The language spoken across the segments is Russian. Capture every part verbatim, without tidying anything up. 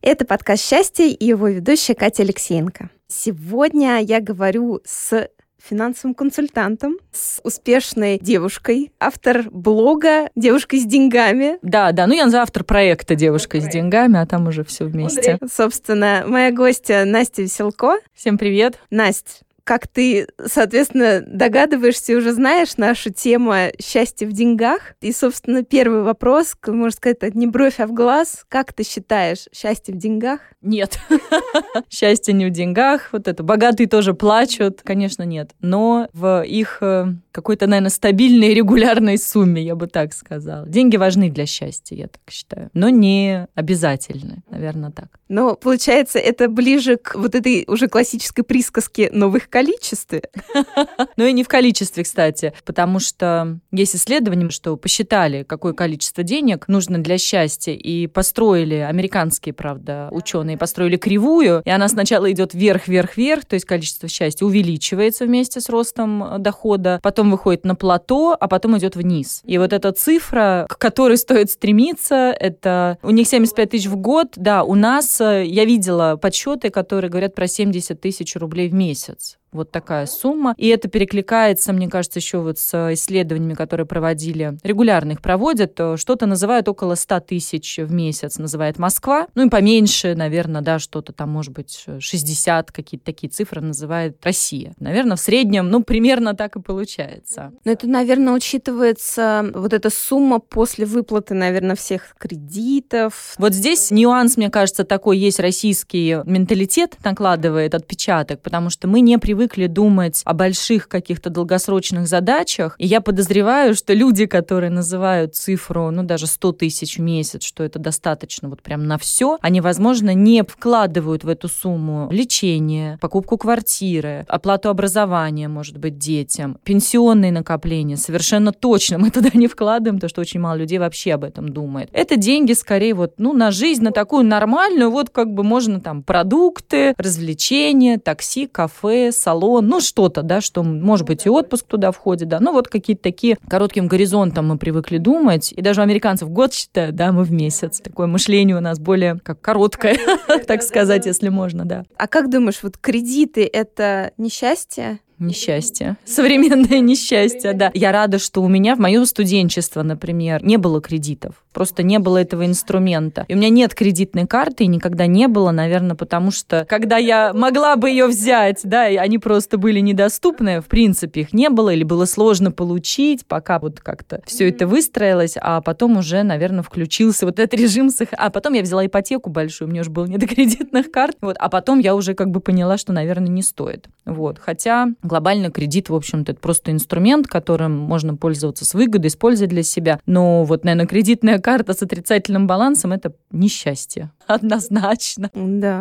Это подкаст «Счастье» и его ведущая Катя Алексеенко. Сегодня я говорю с финансовым консультантом, с успешной девушкой, автор блога «Девушка с деньгами». Да, да, ну я называю автор проекта «Девушка Проект. с деньгами», а там уже все вместе. Андрей. Собственно, моя гостья Настя Веселко. Всем привет. Настя, как ты, соответственно, догадываешься и уже знаешь нашу тему «Счастье в деньгах». И, собственно, первый вопрос, можно сказать, это не бровь, а в глаз. Как ты считаешь, счастье в деньгах? Нет. Счастье не в деньгах. Вот это богатые тоже плачут. Конечно, нет. Но в их какой-то, наверное, стабильной регулярной сумме, я бы так сказала. Деньги важны для счастья, я так считаю. Но не обязательны. Наверное, так. Но, получается, это ближе к вот этой уже классической присказке новых количестве. Ну и не в количестве, кстати, потому что есть исследования, что посчитали, какое количество денег нужно для счастья, и построили, американские, правда, ученые построили кривую, и она сначала идет вверх-вверх-вверх, то есть количество счастья увеличивается вместе с ростом дохода, потом выходит на плато, а потом идет вниз. И вот эта цифра, к которой стоит стремиться, это у них семьдесят пять тысяч в год, да, у нас, я видела подсчеты, которые говорят про семьдесят тысяч рублей в месяц. Вот такая сумма. И это перекликается, мне кажется, еще вот с исследованиями, которые проводили, регулярно их проводят, что-то называют около сто тысяч в месяц, называет Москва. Ну и поменьше, наверное, да, что-то там, может быть, шестьдесят, какие-то такие цифры называет Россия. Наверное, в среднем, ну, примерно так и получается. Но это, наверное, учитывается вот эта сумма после выплаты, наверное, всех кредитов. Вот здесь нюанс, мне кажется, такой есть, российский менталитет накладывает отпечаток, потому что мы не привыкли думать о больших каких-то долгосрочных задачах. И я подозреваю, что люди, которые называют цифру, ну, даже сто тысяч в месяц, что это достаточно вот прям на все, они, возможно, не вкладывают в эту сумму лечение, покупку квартиры, оплату образования, может быть, детям, пенсионные накопления. Совершенно точно мы туда не вкладываем, потому что очень мало людей вообще об этом думает. Это деньги скорее вот, ну, на жизнь, на такую нормальную, вот как бы можно там продукты, развлечения, такси, кафе, салон, салон, ну что-то, да, что, может быть, и отпуск туда входит, да, ну вот какие-то такие коротким горизонтом мы привыкли думать, и даже у американцев год считают, да, мы в месяц, такое мышление у нас более как короткое, так сказать, если можно, да. А как думаешь, вот кредиты — это несчастье? Несчастье. Современное несчастье, да. Я рада, что у меня в моё студенчество, например, не было кредитов. Просто не было этого инструмента. И у меня нет кредитной карты, и никогда не было, наверное, потому что, когда я могла бы ее взять, да, и они просто были недоступны, в принципе, их не было, или было сложно получить, пока вот как-то все это выстроилось, а потом уже, наверное, включился вот этот режим. А потом я взяла ипотеку большую, у меня уже было не до кредитных карт, вот, а потом я уже как бы поняла, что, наверное, не стоит. Вот, хотя... Глобально кредит, в общем-то, это просто инструмент, которым можно пользоваться с выгодой, использовать для себя. Но вот, наверное, кредитная карта с отрицательным балансом – это несчастье. Однозначно. Да,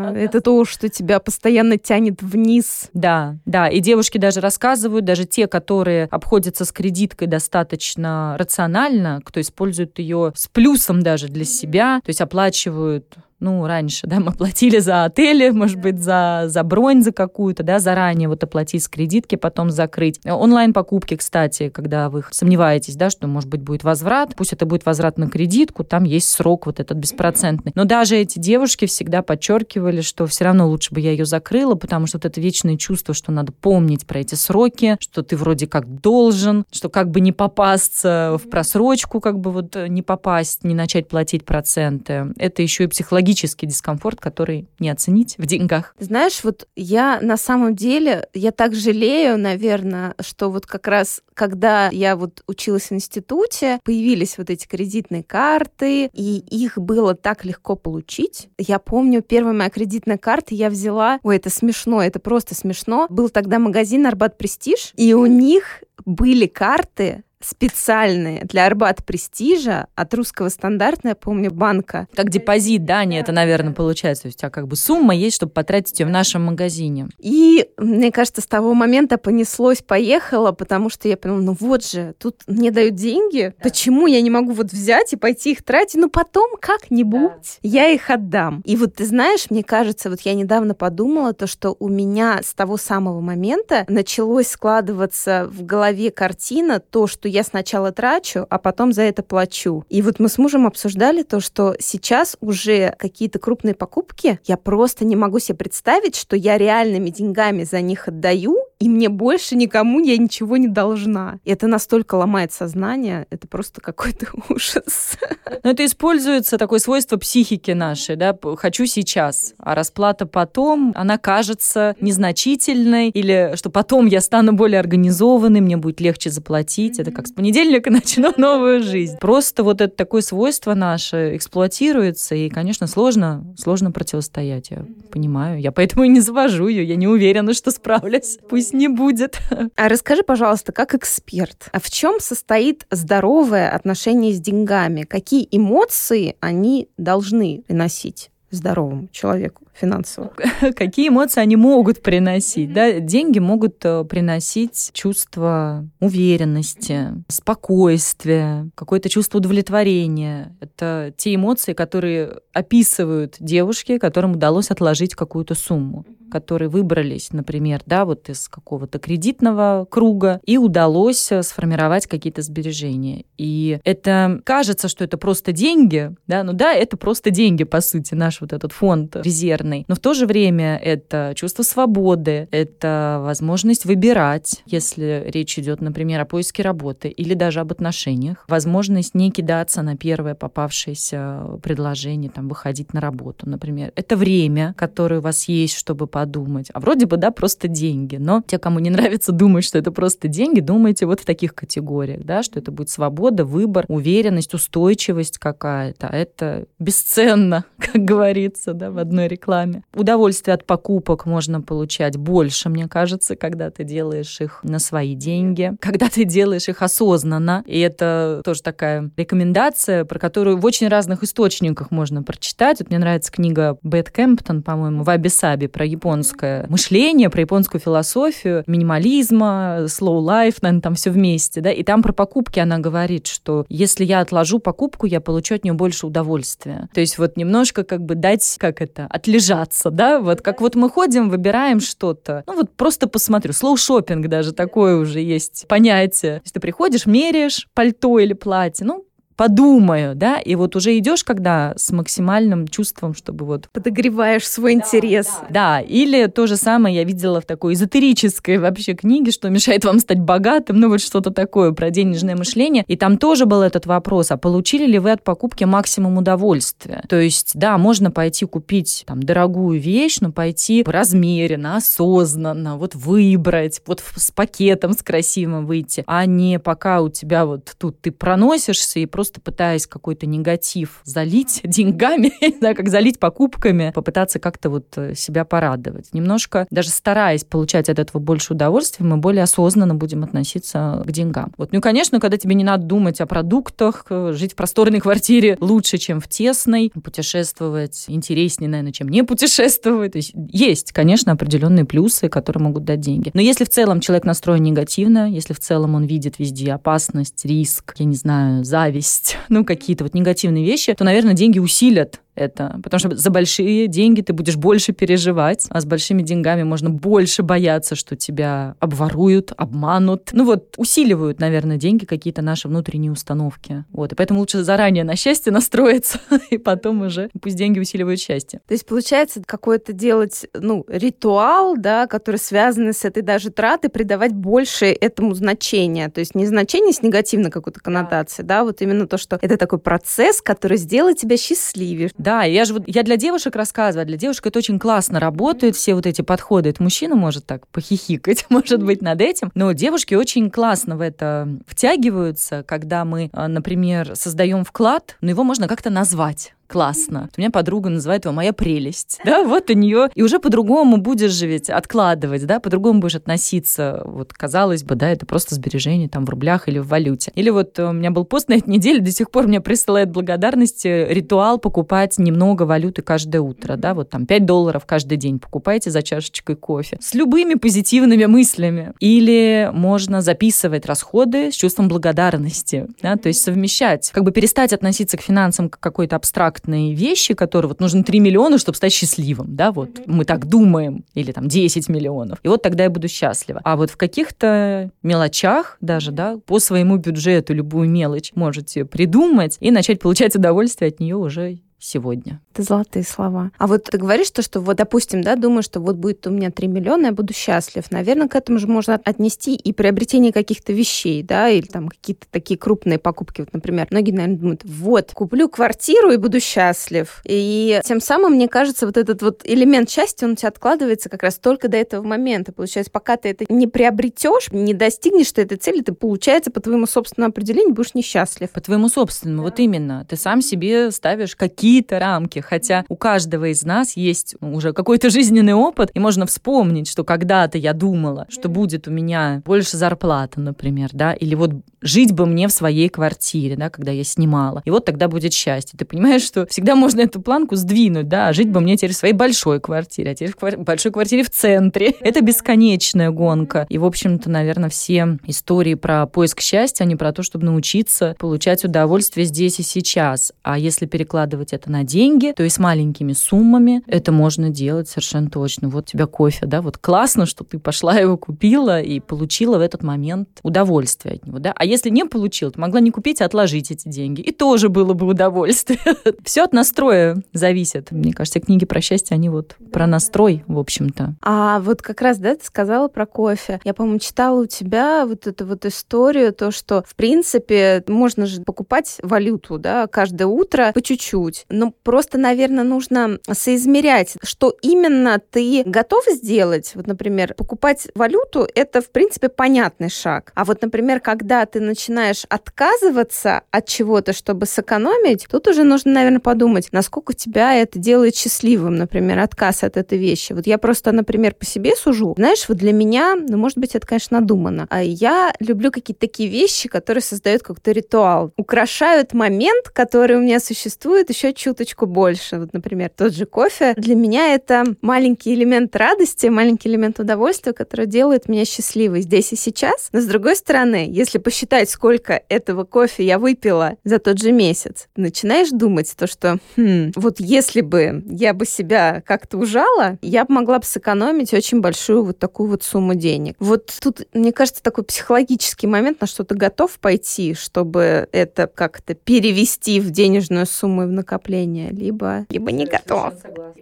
Однозначно. Это то, что тебя постоянно тянет вниз. Да, да. И девушки даже рассказывают, даже те, которые обходятся с кредиткой достаточно рационально, кто использует ее с плюсом даже для себя, то есть оплачивают... Ну, раньше, да, мы платили за отели, может быть, за, за бронь за какую-то, да, заранее вот оплатить с кредитки, потом закрыть. Онлайн-покупки, кстати, когда вы сомневаетесь, да, что, может быть, будет возврат, пусть это будет возврат на кредитку, там есть срок вот этот беспроцентный. Но даже эти девушки всегда подчеркивали, что все равно лучше бы я ее закрыла, потому что вот это вечное чувство, что надо помнить про эти сроки, что ты вроде как должен, что как бы не попасться в просрочку, как бы вот не попасть, не начать платить проценты. Это еще и психологически дискомфорт, который не оценить в деньгах. Знаешь, вот я на самом деле, я так жалею, наверное, что вот как раз когда я вот училась в институте, появились вот эти кредитные карты, и их было так легко получить. Я помню, первая моя кредитная карта я взяла... Ой, это смешно, это просто смешно. Был тогда магазин «Арбат Престиж», и у них... были карты специальные для Арбат Престижа от Русского Стандарта, я помню, банка. Как депозит, да, не, это, наверное, получается. То есть у тебя как бы сумма есть, чтобы потратить ее в нашем магазине. И, мне кажется, с того момента понеслось, поехало, потому что я поняла, ну вот же, тут мне дают деньги, да. Почему я не могу вот взять и пойти их тратить? Ну потом как-нибудь да. я их отдам. И вот ты знаешь, мне кажется, вот я недавно подумала, то, что у меня с того самого момента началось складываться в голове картина, то, что я сначала трачу, а потом за это плачу. И вот мы с мужем обсуждали то, что сейчас уже какие-то крупные покупки, я просто не могу себе представить, что я реальными деньгами за них отдаю, и мне больше никому я ничего не должна. Это настолько ломает сознание, это просто какой-то ужас. Но это используется такое свойство психики нашей, да, хочу сейчас, а расплата потом, она кажется незначительной, или что потом я стану более организованной, мне будет легче заплатить, это как с понедельника начну новую жизнь. Просто вот это такое свойство наше эксплуатируется, и, конечно, сложно, сложно противостоять, я понимаю, я поэтому и не завожу ее, я не уверена, что справлюсь. Пусть не будет. А расскажи, пожалуйста, как эксперт, а в чем состоит здоровое отношение с деньгами? Какие эмоции они должны приносить здоровому человеку финансово? Какие эмоции они могут приносить? Mm-hmm. Да? Деньги могут приносить чувство уверенности, спокойствия, какое-то чувство удовлетворения. Это те эмоции, которые описывают девушки, которым удалось отложить какую-то сумму, которые выбрались, например, да, вот из какого-то кредитного круга, и удалось сформировать какие-то сбережения. И это кажется, что это просто деньги, да, ну да, это просто деньги, по сути, наш вот этот фонд резервный. Но в то же время это чувство свободы, это возможность выбирать, если речь идет, например, о поиске работы или даже об отношениях, возможность не кидаться на первое попавшееся предложение, там, выходить на работу, например. Это время, которое у вас есть, чтобы подумать. А вроде бы, да, просто деньги. Но те, кому не нравится думать, что это просто деньги, думайте вот в таких категориях, да, что это будет свобода, выбор, уверенность, устойчивость какая-то. Это бесценно, как говорится, да, в одной рекламе. Удовольствие от покупок можно получать больше, мне кажется, когда ты делаешь их на свои деньги, когда ты делаешь их осознанно. И это тоже такая рекомендация, про которую в очень разных источниках можно прочитать. Вот мне нравится книга Бэт Кэмптон, по-моему, «Ваби-саби», про японское мышление, про японскую философию минимализма, slow life, наверное, там все вместе, да, и там про покупки она говорит, что если я отложу покупку, я получу от нее больше удовольствия. То есть вот немножко как бы дать, как это, отлежаться, да, вот как вот мы ходим, выбираем что-то, ну вот просто посмотрю, slow shopping даже такое уже есть понятие. То есть ты приходишь, меряешь пальто или платье, ну, подумаю, да, и вот уже идешь, когда с максимальным чувством, чтобы вот... Подогреваешь свой да, интерес. Да. да, или то же самое я видела в такой эзотерической вообще книге, что мешает вам стать богатым, ну вот что-то такое про денежное мышление. И там тоже был этот вопрос, а получили ли вы от покупки максимум удовольствия? То есть, да, можно пойти купить там дорогую вещь, но пойти размеренно, осознанно, вот выбрать, вот с пакетом, с красивым выйти, а не пока у тебя вот тут ты проносишься и просто просто пытаясь какой-то негатив залить деньгами, да, как залить покупками, попытаться как-то вот себя порадовать. Немножко, даже стараясь получать от этого больше удовольствия, мы более осознанно будем относиться к деньгам. Вот. Ну и, конечно, когда тебе не надо думать о продуктах, жить в просторной квартире лучше, чем в тесной, путешествовать интереснее, наверное, чем не путешествовать. То есть, есть, конечно, определенные плюсы, которые могут дать деньги. Но если в целом человек настроен негативно, если в целом он видит везде опасность, риск, я не знаю, зависть, ну, какие-то вот негативные вещи, то, наверное, деньги усилят это. Потому что за большие деньги ты будешь больше переживать, а с большими деньгами можно больше бояться, что тебя обворуют, обманут. Ну вот, усиливают, наверное, деньги какие-то наши внутренние установки. Вот, и поэтому лучше заранее на счастье настроиться, и потом уже пусть деньги усиливают счастье. То есть, получается, какой-то делать, ну, ритуал, да, который связан с этой даже тратой, придавать больше этому значения. То есть не значение с негативной какой-то коннотацией, да, вот именно то, что это такой процесс, который сделает тебя счастливее. Да, я же вот, я для девушек рассказываю, а для девушек это очень классно работает, все вот эти подходы. Это мужчина может так похихикать, может быть, над этим, но девушки очень классно в это втягиваются, когда мы, например, создаем вклад, но его можно как-то назвать. классно. У меня подруга называет его «моя прелесть». Да, вот у нее. И уже по-другому будешь же ведь откладывать, да, по-другому будешь относиться. Вот, казалось бы, да, это просто сбережение там в рублях или в валюте. Или вот у меня был пост на этой неделе, до сих пор мне присылает благодарности ритуал покупать немного валюты каждое утро, да, вот там пять долларов каждый день покупайте за чашечкой кофе. С любыми позитивными мыслями. Или можно записывать расходы с чувством благодарности, да, то есть совмещать, как бы перестать относиться к финансам как какой-то абстрактной вещи, которой вот нужно три миллиона, чтобы стать счастливым, да, вот мы так думаем, или там десять миллионов, и вот тогда я буду счастлива. А вот в каких-то мелочах даже, да, по своему бюджету любую мелочь можете придумать и начать получать удовольствие от нее уже сегодня. Это золотые слова. А вот ты говоришь то, что вот, допустим, да, думаю, что вот будет у меня три миллиона, я буду счастлив. Наверное, к этому же можно отнести и приобретение каких-то вещей, да, или там какие-то такие крупные покупки. Вот, например, многие, наверное, думают, вот, куплю квартиру и буду счастлив. И тем самым, мне кажется, вот этот вот элемент счастья, он у тебя откладывается как раз только до этого момента. Получается, пока ты это не приобретешь, не достигнешь ты этой цели, ты, получается, по твоему собственному определению будешь несчастлив. По твоему собственному, да. Вот именно. Ты сам себе ставишь какие какие-то рамки, хотя у каждого из нас есть уже какой-то жизненный опыт, и можно вспомнить, что когда-то я думала, что будет у меня больше зарплата, например, да, или вот жить бы мне в своей квартире, да, когда я снимала, и вот тогда будет счастье. Ты понимаешь, что всегда можно эту планку сдвинуть, да, жить бы мне теперь в своей большой квартире, а теперь в квар- большой квартире в центре. Это бесконечная гонка. И, в общем-то, наверное, все истории про поиск счастья, они про то, чтобы научиться получать удовольствие здесь и сейчас. А если перекладывать это на деньги, то и с маленькими суммами это можно делать совершенно точно. Вот у тебя кофе, да, вот классно, что ты пошла его купила и получила в этот момент удовольствие от него, да. А если не получила, то могла не купить, а отложить эти деньги. И тоже было бы удовольствие. Все от настроя зависит. Мне кажется, книги про счастье, они вот про настрой, в общем-то. А вот как раз, да, ты сказала про кофе. Я, по-моему, читала у тебя вот эту вот историю, то, что, в принципе, можно же покупать валюту, да, каждое утро по чуть-чуть. Ну, просто, наверное, нужно соизмерять, что именно ты готов сделать. Вот, например, покупать валюту — это, в принципе, понятный шаг. А вот, например, когда ты начинаешь отказываться от чего-то, чтобы сэкономить, тут уже нужно, наверное, подумать, насколько тебя это делает счастливым, например, отказ от этой вещи. Вот я просто, например, по себе сужу. Знаешь, вот для меня, ну, может быть, это, конечно, надумано, а я люблю какие-то такие вещи, которые создают как-то ритуал, украшают момент, который у меня существует еще чуточку больше. Вот, например, тот же кофе. Для меня это маленький элемент радости, маленький элемент удовольствия, который делает меня счастливой здесь и сейчас. Но, с другой стороны, если посчитать, сколько этого кофе я выпила за тот же месяц, начинаешь думать то, что хм, вот если бы я бы себя как-то ужала, я бы могла бы сэкономить очень большую вот такую вот сумму денег. Вот тут, мне кажется, такой психологический момент, на что ты готов пойти, чтобы это как-то перевести в денежную сумму и в накопление. Либо, либо не готов.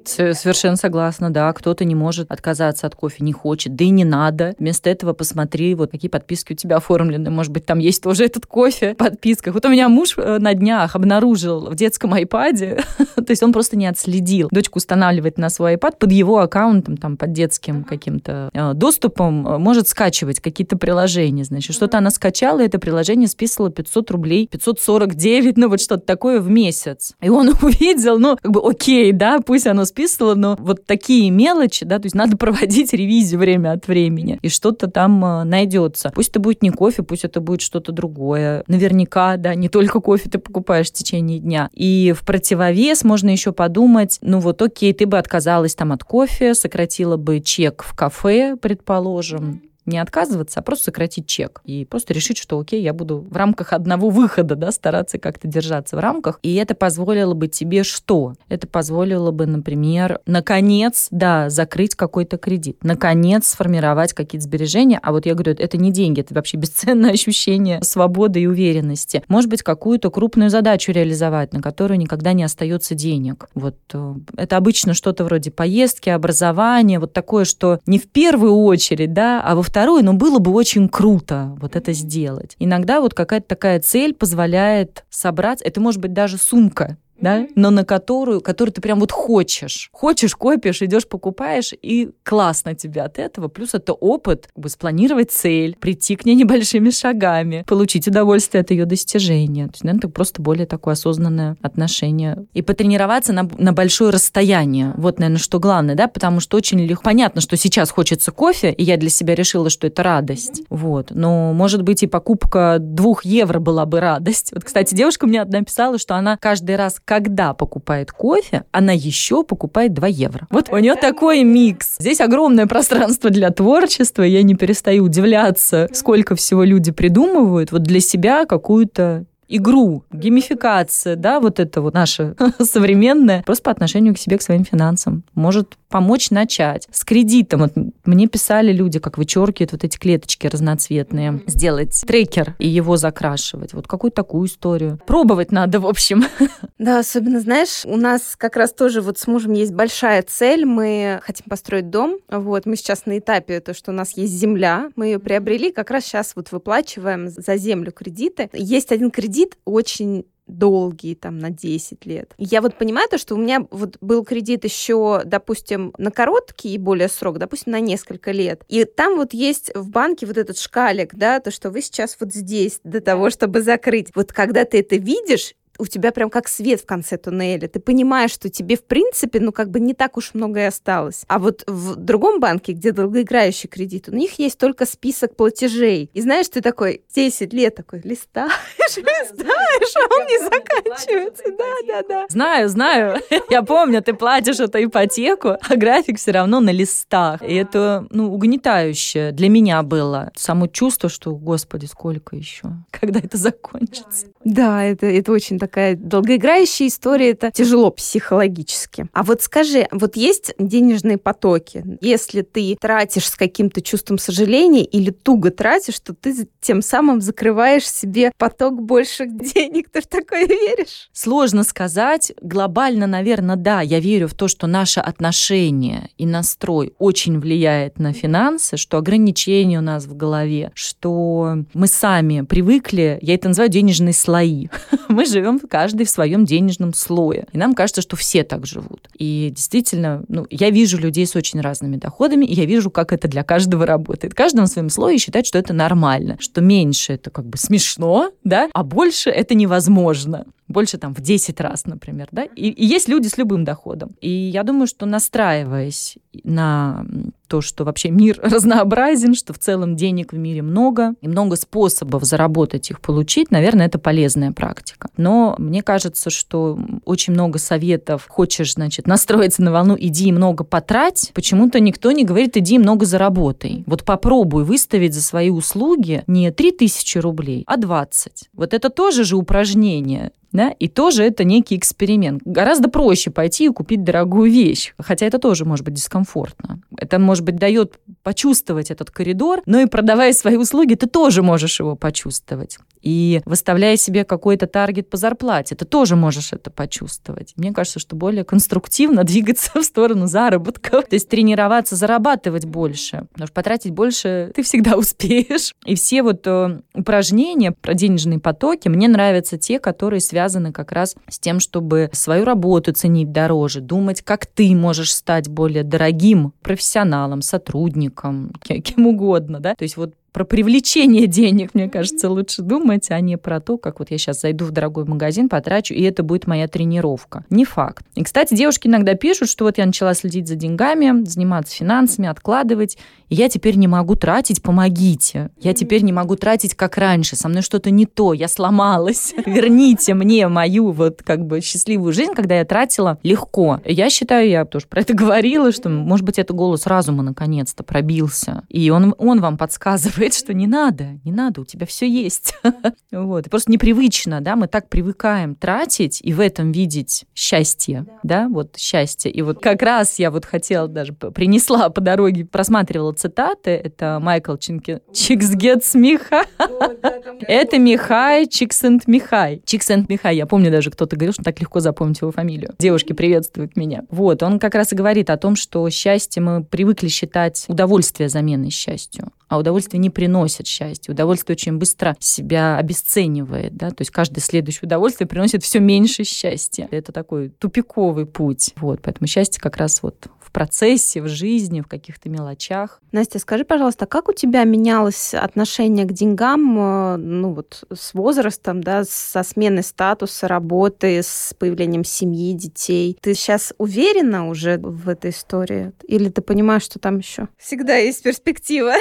Совершенно, совершенно согласна, да. Кто-то не может отказаться от кофе, не хочет, да и не надо. Вместо этого посмотри, вот какие подписки у тебя оформлены. Может быть, там есть тоже этот кофе в подписках. Вот у меня муж на днях обнаружил в детском айпаде, то есть он просто не отследил. Дочка устанавливает на свой айпад под его аккаунтом, там, под детским каким-то доступом, может скачивать какие-то приложения. Значит, что-то она скачала, и это приложение списывало пятьсот рублей, пятьсот сорок девять, ну вот что-то такое в месяц. И он увидел, ну, как бы окей, да, пусть оно списывало, но вот такие мелочи, да, то есть надо проводить ревизию время от времени, и что-то там найдется. Пусть это будет не кофе, пусть это будет что-то другое. Наверняка, да, не только кофе ты покупаешь в течение дня. И в противовес можно еще подумать, ну вот окей, ты бы отказалась там от кофе, сократила бы чек в кафе, предположим, не отказываться, а просто сократить чек. И просто решить, что окей, я буду в рамках одного выхода, да, стараться как-то держаться в рамках. И это позволило бы тебе что? Это позволило бы, например, наконец, да, закрыть какой-то кредит. Наконец сформировать какие-то сбережения. А вот я говорю, это не деньги, это вообще бесценное ощущение свободы и уверенности. Может быть, какую-то крупную задачу реализовать, на которую никогда не остается денег. Вот это обычно что-то вроде поездки, образования, вот такое, что не в первую очередь, да, а во вторую. Второе, но было бы очень круто вот это сделать. Иногда вот какая-то такая цель позволяет собрать, это может быть даже сумка, да, но на которую, которую ты прям вот хочешь. Хочешь, копишь, идешь, покупаешь, и классно тебе от этого. Плюс это опыт, как бы спланировать цель, прийти к ней небольшими шагами, получить удовольствие от ее достижения. То есть, наверное, это просто более такое осознанное отношение. И потренироваться на, на большое расстояние. Вот, наверное, что главное, да, потому что очень легко. Понятно, что сейчас хочется кофе, и я для себя решила, что это радость. Вот. Но, может быть, и покупка двух евро была бы радость. Вот, кстати, девушка мне одна писала, что она каждый раз, когда покупает кофе, она еще покупает два евро. Вот у нее такой микс. Здесь огромное пространство для творчества. Я не перестаю удивляться, сколько всего люди придумывают. Вот для себя какую-то игру, геймификация, да, вот это вот наше современное, просто по отношению к себе, к своим финансам. Может помочь начать. С кредитом. Вот мне писали люди, как вычеркивают вот эти клеточки разноцветные. Сделать трекер и его закрашивать. Вот какую-то такую историю. Пробовать надо, в общем. Да, особенно, знаешь, у нас как раз тоже вот с мужем есть большая цель. Мы хотим построить дом. Вот, мы сейчас на этапе то, что у нас есть земля. Мы ее приобрели, как раз сейчас вот выплачиваем за землю кредиты. Есть один кредит, очень долгий, там, на десять лет. Я вот понимаю то, что у меня вот был кредит еще, допустим, на короткий и более срок, допустим, на несколько лет. И там вот есть в банке вот этот шкалик, да, то, что вы сейчас вот здесь до того, чтобы закрыть. Вот когда ты это видишь, у тебя прям как свет в конце туннеля. Ты понимаешь, что тебе, в принципе, ну, как бы не так уж многое осталось. А вот в другом банке, где долгоиграющий кредит, у них есть только список платежей. И знаешь, ты такой десять лет такой листаешь, листаешь, а он не заканчивается. Да, да, да. Знаю, знаю. Я помню, ты платишь эту ипотеку, а график все равно на листах. И это, ну, угнетающе для меня было. Само чувство, что, господи, сколько еще? Когда это закончится? Да, это, это очень такая долгоиграющая история, это тяжело психологически. А вот скажи, вот есть денежные потоки? Если ты тратишь с каким-то чувством сожаления или туго тратишь, то ты тем самым закрываешь себе поток больших денег. Ты же такое веришь? Сложно сказать. Глобально, наверное, да, я верю в то, что наше отношение и настрой очень влияет на финансы, что ограничения у нас в голове, что мы сами привыкли, я это называю денежные слои. Мы живем каждый в своем денежном слое. И нам кажется, что все так живут. И действительно, ну, я вижу людей с очень разными доходами, и я вижу, как это для каждого работает. Каждый в своем слое считает, что это нормально, что меньше это как бы смешно, да, а больше это невозможно. Больше там в десять раз, например, да. И, и есть люди с любым доходом. И я думаю, что настраиваясь на то, что вообще мир разнообразен, что в целом денег в мире много, и много способов заработать их, получить, наверное, это полезная практика. Но мне кажется, что очень много советов. Хочешь, значит, настроиться на волну, иди и много потрать. Почему-то никто не говорит, иди и много заработай. Вот попробуй выставить за свои услуги не три тысячи рублей, а двадцать. Вот это тоже же упражнение. Да? И тоже это некий эксперимент. Гораздо проще пойти и купить дорогую вещь, хотя это тоже может быть дискомфортно. Это, может быть, дает почувствовать этот коридор, но и продавая свои услуги, ты тоже можешь его почувствовать. И выставляя себе какой-то таргет по зарплате, ты тоже можешь это почувствовать. Мне кажется, что более конструктивно двигаться в сторону заработков, то есть тренироваться, зарабатывать больше, потому что потратить больше ты всегда успеешь. И все вот упражнения про денежные потоки, мне нравятся те, которые связаны связаны как раз с тем, чтобы свою работу ценить дороже, думать, как ты можешь стать более дорогим профессионалом, сотрудником, кем угодно, да, то есть вот про привлечение денег, мне кажется, лучше думать, а не про то, как вот я сейчас зайду в дорогой магазин, потрачу, и это будет моя тренировка. Не факт. И, кстати, девушки иногда пишут, что вот я начала следить за деньгами, заниматься финансами, откладывать, и я теперь не могу тратить, помогите. Я теперь не могу тратить, как раньше, со мной что-то не то, я сломалась. Верните мне мою вот как бы счастливую жизнь, когда я тратила легко. Я считаю, я тоже про это говорила, что, может быть, это голос разума наконец-то пробился, и он, он вам подсказывает, что не надо, не надо, у тебя все есть. Вот. Просто непривычно, да, мы так привыкаем тратить и в этом видеть счастье, да, вот счастье. И вот как раз я вот хотела даже, принесла по дороге, просматривала цитаты, это Майкл Чинген, Чиксентмихай. Это Михай Чиксентмихай. Чиксентмихай, я помню даже, кто-то говорил, что так легко запомнить его фамилию. Девушки приветствуют меня. Вот, он как раз и говорит о том, что счастье мы привыкли считать удовольствие заменой счастью. а удовольствие не приносит счастья. Удовольствие очень быстро себя обесценивает, да, то есть каждое следующее удовольствие приносит все меньше счастья. Это такой тупиковый путь. Вот, поэтому счастье как раз вот в процессе, в жизни, в каких-то мелочах. Настя, скажи, пожалуйста, как у тебя менялось отношение к деньгам, ну вот с возрастом, да, со смены статуса, работы, с появлением семьи, детей? Ты сейчас уверена уже в этой истории? Или ты понимаешь, что там еще всегда есть перспектива?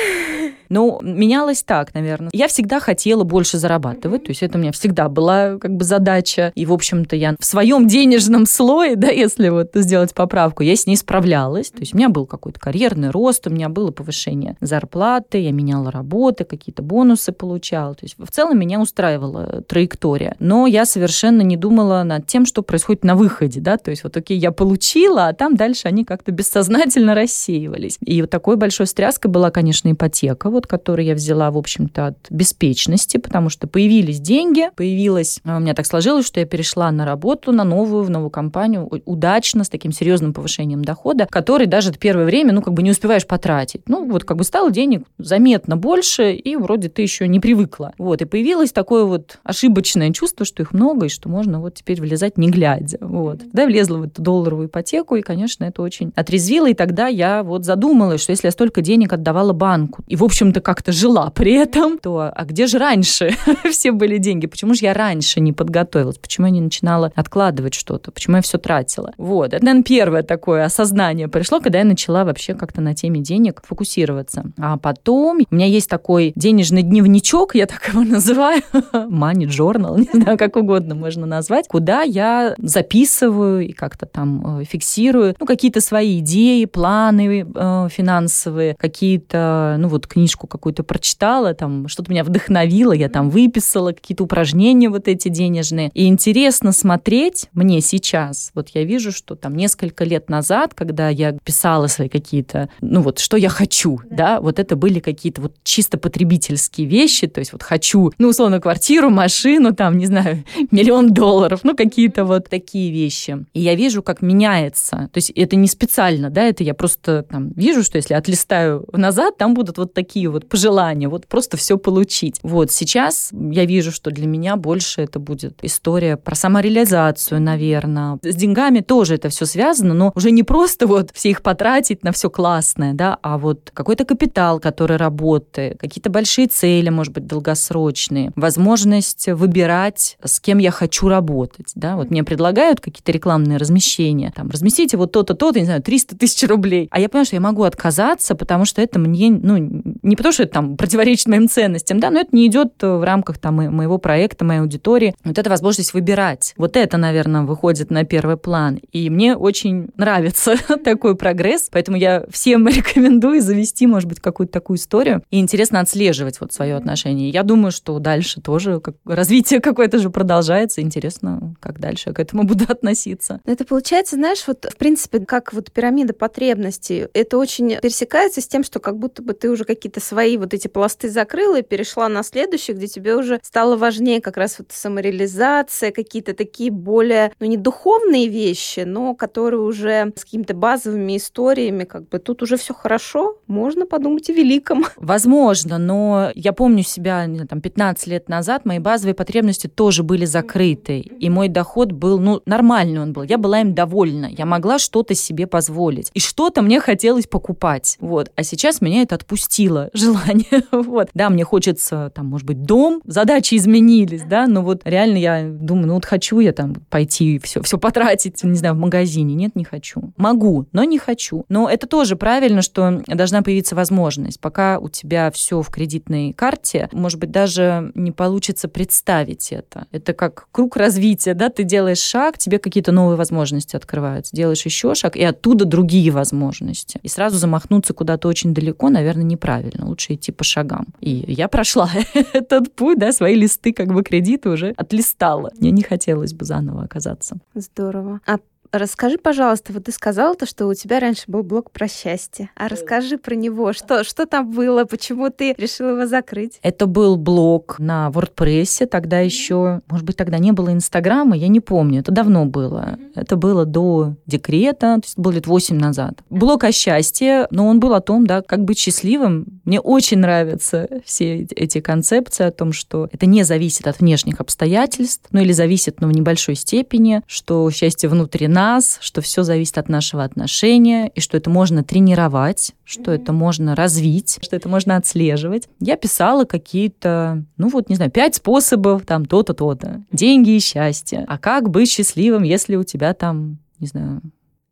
Ну, менялось так, наверное. Я всегда хотела больше зарабатывать, то есть это у меня всегда была как бы задача. И, в общем-то, я в своем денежном слое, да, если вот сделать поправку, я с ней справлялась. То есть у меня был какой-то карьерный рост, у меня было повышение зарплаты, я меняла работы, какие-то бонусы получала. То есть в целом меня устраивала траектория. Но я совершенно не думала над тем, что происходит на выходе, да, то есть вот окей, я получила, а там дальше они как-то бессознательно рассеивались. И вот такой большой стряской была, конечно, ипотека, вот, которую я взяла, в общем-то, от беспечности, потому что появились деньги, появилась... У меня так сложилось, что я перешла на работу, на новую, в новую компанию, удачно, с таким серьезным повышением дохода, который даже в первое время, ну, как бы не успеваешь потратить. Ну, вот как бы стало денег заметно больше, и вроде ты еще не привыкла. Вот, и появилось такое вот ошибочное чувство, что их много, и что можно вот теперь влезать не глядя. Вот. Тогда я влезла в эту долларовую ипотеку, и, конечно, это очень отрезвило, и тогда я вот задумалась, что если я столько денег отдавала банку, и, в общем-то, как-то жила при этом, то а где же раньше все были деньги? Почему же я раньше не подготовилась? Почему я не начинала откладывать что-то? Почему я все тратила? Вот. Это, наверное, первое такое осознание пришло, когда я начала вообще как-то на теме денег фокусироваться. А потом у меня есть такой денежный дневничок, я так его называю, money journal, не знаю, как угодно можно назвать, куда я записываю и как-то там фиксирую, ну, какие-то свои идеи, планы э, финансовые, какие-то, ну, вот книжку какую-то прочитала, там, что-то меня вдохновило, я там выписала какие-то упражнения вот эти денежные. И интересно смотреть мне сейчас, вот я вижу, что там несколько лет назад, когда я писала свои какие-то, ну, вот, что я хочу, да, да вот это были какие-то вот чисто потребительские вещи, то есть вот хочу, ну, условно, квартиру, машину, там, не знаю, миллион долларов, ну, какие-то вот такие вещи. И я вижу, как меняется, то есть это не специально, да, это я просто там вижу, что если отлистаю назад, там будут вот такие вот пожелания, вот просто все получить. Вот сейчас я вижу, что для меня больше это будет история про самореализацию, наверное. С деньгами тоже это все связано, но уже не просто вот все их потратить на все классное, да, а вот какой-то капитал, который работает, какие-то большие цели, может быть, долгосрочные, возможность выбирать, с кем я хочу работать, да, вот мне предлагают какие-то рекламные размещения, там, разместите вот то-то, то-то, не знаю, триста тысяч рублей, а я понимаю, что я могу отказаться, потому что это мне, ну, не потому что это там противоречит моим ценностям, да, но это не идет в рамках там моего проекта, моей аудитории. Вот эта возможность выбирать. Вот это, наверное, выходит на первый план. И мне очень нравится такой прогресс, поэтому я всем рекомендую завести, может быть, какую-то такую историю. И интересно отслеживать вот свое отношение. Я думаю, что дальше тоже как, развитие какое-то же продолжается. Интересно, как дальше я к этому буду относиться. Это получается, знаешь, вот в принципе, как вот пирамида потребностей, это очень пересекается с тем, что как будто бы ты уже какие-то свои вот эти пласты закрыла и перешла на следующий, где тебе уже стало важнее как раз вот самореализация, какие-то такие более, ну, не духовные вещи, но которые уже с какими-то базовыми историями, как бы тут уже все хорошо, можно подумать о великом. Возможно, но я помню себя, не знаю, там, пятнадцать лет назад, мои базовые потребности тоже были закрыты, и мой доход был, ну, нормальный он был, я была им довольна, я могла что-то себе позволить, и что-то мне хотелось покупать, вот, а сейчас меня это отпустило желание, вот. Да, мне хочется, там, может быть, дом, задачи изменились, да, но вот реально я думаю, ну вот хочу я там пойти и все, все потратить, не знаю, в магазине. Нет, не хочу. Могу, но не хочу. Но это тоже правильно, что должна появиться возможность. Пока у тебя все в кредитной карте, может быть, даже не получится представить это. Это как круг развития, да, ты делаешь шаг, тебе какие-то новые возможности открываются. Делаешь еще шаг, и оттуда другие возможности. И сразу замахнуться куда-то очень далеко, наверное, неправильно. Лучше идти по шагам. И я прошла этот путь, да, свои листы, как бы кредиты уже отлистала. Мне не хотелось бы заново оказаться. Здорово. А Расскажи, пожалуйста, вот ты сказала то, что у тебя раньше был блог про счастье. А расскажи про него, что, что там было, почему ты решила его закрыть? Это был блог на WordPress, тогда еще, может быть, тогда не было Инстаграма, я не помню, это давно было. Это было до декрета, то есть было лет восемь назад. Блог о счастье, но он был о том, да, как быть счастливым. Мне очень нравятся все эти концепции о том, что это не зависит от внешних обстоятельств, ну или зависит, но в небольшой степени, что счастье внутри нас, Нас, что все зависит от нашего отношения, и что это можно тренировать, что это можно развить, что это можно отслеживать. Я писала какие-то, ну вот, не знаю, пять способов, там, то-то, то-то. Деньги и счастье. А как быть счастливым, если у тебя там, не знаю...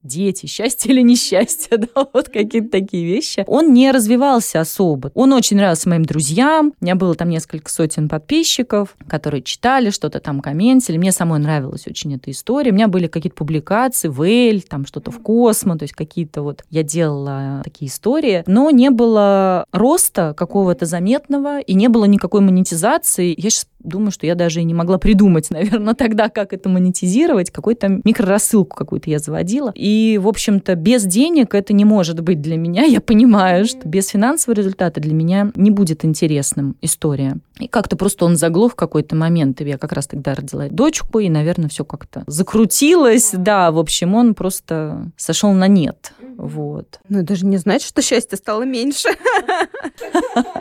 дети, счастье или несчастье, да, вот какие-то такие вещи. Он не развивался особо. Он очень нравился моим друзьям. У меня было там несколько сотен подписчиков, которые читали, что-то там комментили. Мне самой нравилась очень эта история. У меня были какие-то публикации в Эль, там что-то в Космо, то есть какие-то вот... Я делала такие истории, но не было роста какого-то заметного и не было никакой монетизации. Я сейчас думаю, что я даже и не могла придумать, наверное, тогда, как это монетизировать. Какую-то микрорассылку какую-то я заводила. И, в общем-то, без денег это не может быть для меня. Я понимаю, что без финансового результата для меня не будет интересным история. И как-то просто он заглох в какой-то момент. И я как раз тогда родила дочку, и, наверное, все как-то закрутилось. Да, в общем, он просто сошел на нет. Вот. Ну, даже не значит, что счастье стало меньше.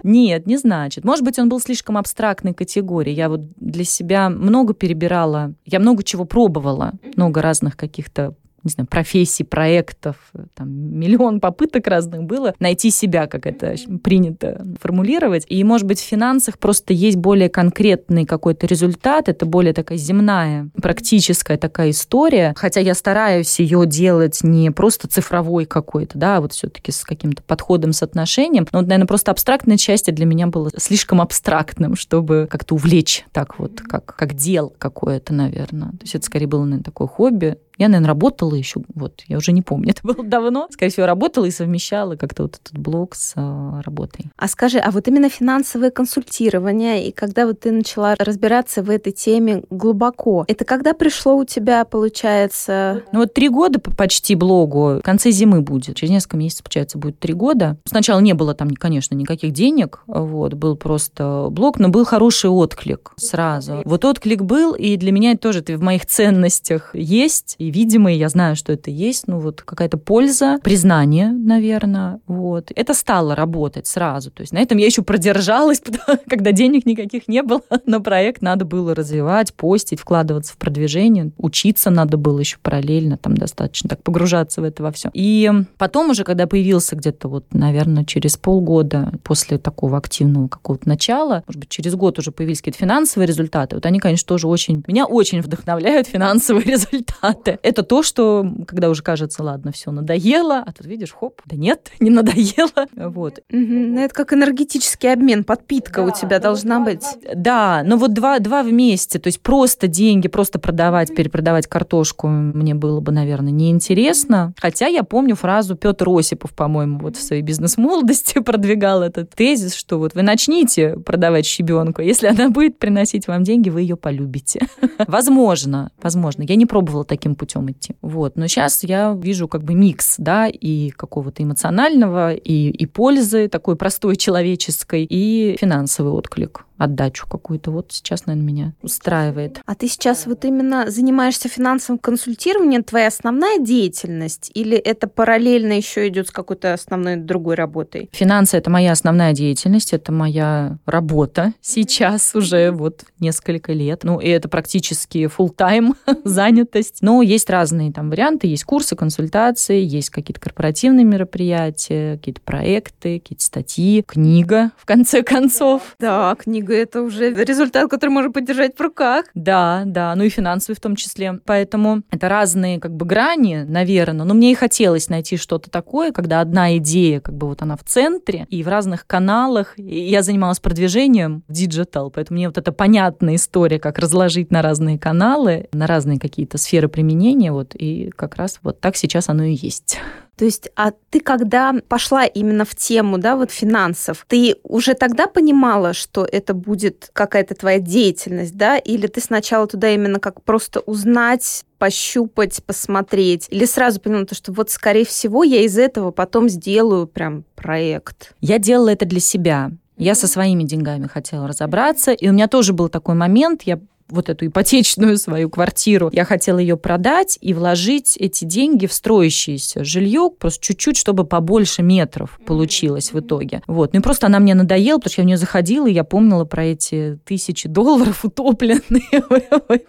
Нет, не значит. Может быть, он был слишком абстрактной категории. Я вот для себя много перебирала. Я много чего пробовала. Много разных каких-то, не знаю, профессий, проектов, там, миллион попыток разных было, найти себя, как это принято формулировать. И, может быть, в финансах просто есть более конкретный какой-то результат, это более такая земная, практическая такая история, хотя я стараюсь ее делать не просто цифровой какой-то, да, а вот все-таки с каким-то подходом, с отношением. Но, наверное, просто абстрактная часть для меня была слишком абстрактным, чтобы как-то увлечь так вот, как, как дело какое-то, наверное. То есть это, скорее, было, наверное, такое хобби. Я, наверное, работала еще, вот, я уже не помню, это было давно. Скорее всего, работала и совмещала как-то вот этот блог с а, работой. А скажи, а вот именно финансовое консультирование, и когда вот ты начала разбираться в этой теме глубоко, это когда пришло у тебя, получается? Ну вот три года почти блогу, в конце зимы будет, через несколько месяцев, получается, будет три года. Сначала не было там, конечно, никаких денег, вот, был просто блог, но был хороший отклик сразу. Вот отклик был, и для меня это тоже это в моих ценностях есть, и, видимо, я знаю, что это есть, ну, вот какая-то польза, признание, наверное, вот. Это стало работать сразу, то есть на этом я еще продержалась, потому, когда денег никаких не было, но проект надо было развивать, постить, вкладываться в продвижение, учиться надо было еще параллельно, там достаточно так погружаться в это во все. И потом уже, когда появился где-то вот, наверное, через полгода после такого активного какого-то начала, может быть, через год уже появились какие-то финансовые результаты, вот они, конечно, тоже очень, меня очень вдохновляют финансовые результаты. Это то, что, когда уже кажется, ладно, все надоело, а тут видишь, хоп, да нет, не надоело, вот. Угу, ну, это как энергетический обмен, подпитка, да, у тебя должна два, быть. Два. Да, но вот два, два вместе, то есть просто деньги, просто продавать, перепродавать картошку мне было бы, наверное, неинтересно, хотя я помню фразу Петр Осипов, по-моему, вот в своей бизнес-молодости продвигал этот тезис, что вот вы начните продавать щебенку, если она будет приносить вам деньги, вы ее полюбите. Возможно, возможно, я не пробовала таким путем идти. Вот. Но сейчас я вижу как бы микс, да, и какого-то эмоционального, и, и пользы такой простой человеческой, и финансовый отклик, отдачу какую-то. Вот сейчас, наверное, меня устраивает. А ты сейчас вот именно занимаешься финансовым консультированием, твоя основная деятельность, или это параллельно еще идет с какой-то основной другой работой? Финансы — это моя основная деятельность, это моя работа сейчас уже вот несколько лет. Ну, и это практически фулл-тайм занятость. Но есть разные там варианты, есть курсы, консультации, есть какие-то корпоративные мероприятия, какие-то проекты, какие-то статьи, книга, в конце концов. Да, книга. Это уже результат, который можно поддержать в руках. Да, да, ну и финансовый в том числе. Поэтому это разные как бы грани, наверное. Но мне и хотелось найти что-то такое, когда одна идея, как бы вот она в центре, и в разных каналах. И я занималась продвижением в диджитал, поэтому мне вот эта понятная история, как разложить на разные каналы, на разные какие-то сферы применения, вот, и как раз вот так сейчас оно и есть. То есть, а ты когда пошла именно в тему, да, вот финансов, ты уже тогда понимала, что это будет какая-то твоя деятельность, да, или ты сначала туда именно как просто узнать, пощупать, посмотреть? Или сразу поняла, что вот, скорее всего, я из этого потом сделаю прям проект? Я делала это для себя. Я со своими деньгами хотела разобраться, и у меня тоже был такой момент, я вот эту ипотечную свою квартиру, я хотела ее продать и вложить эти деньги в строящееся жилье, просто чуть-чуть, чтобы побольше метров получилось в итоге. Вот. Ну и просто она мне надоела, потому что я в нее заходила, и я помнила про эти тысячи долларов утопленные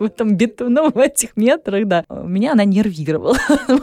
в этом бетоне, в этих метрах, да. Меня она нервировала,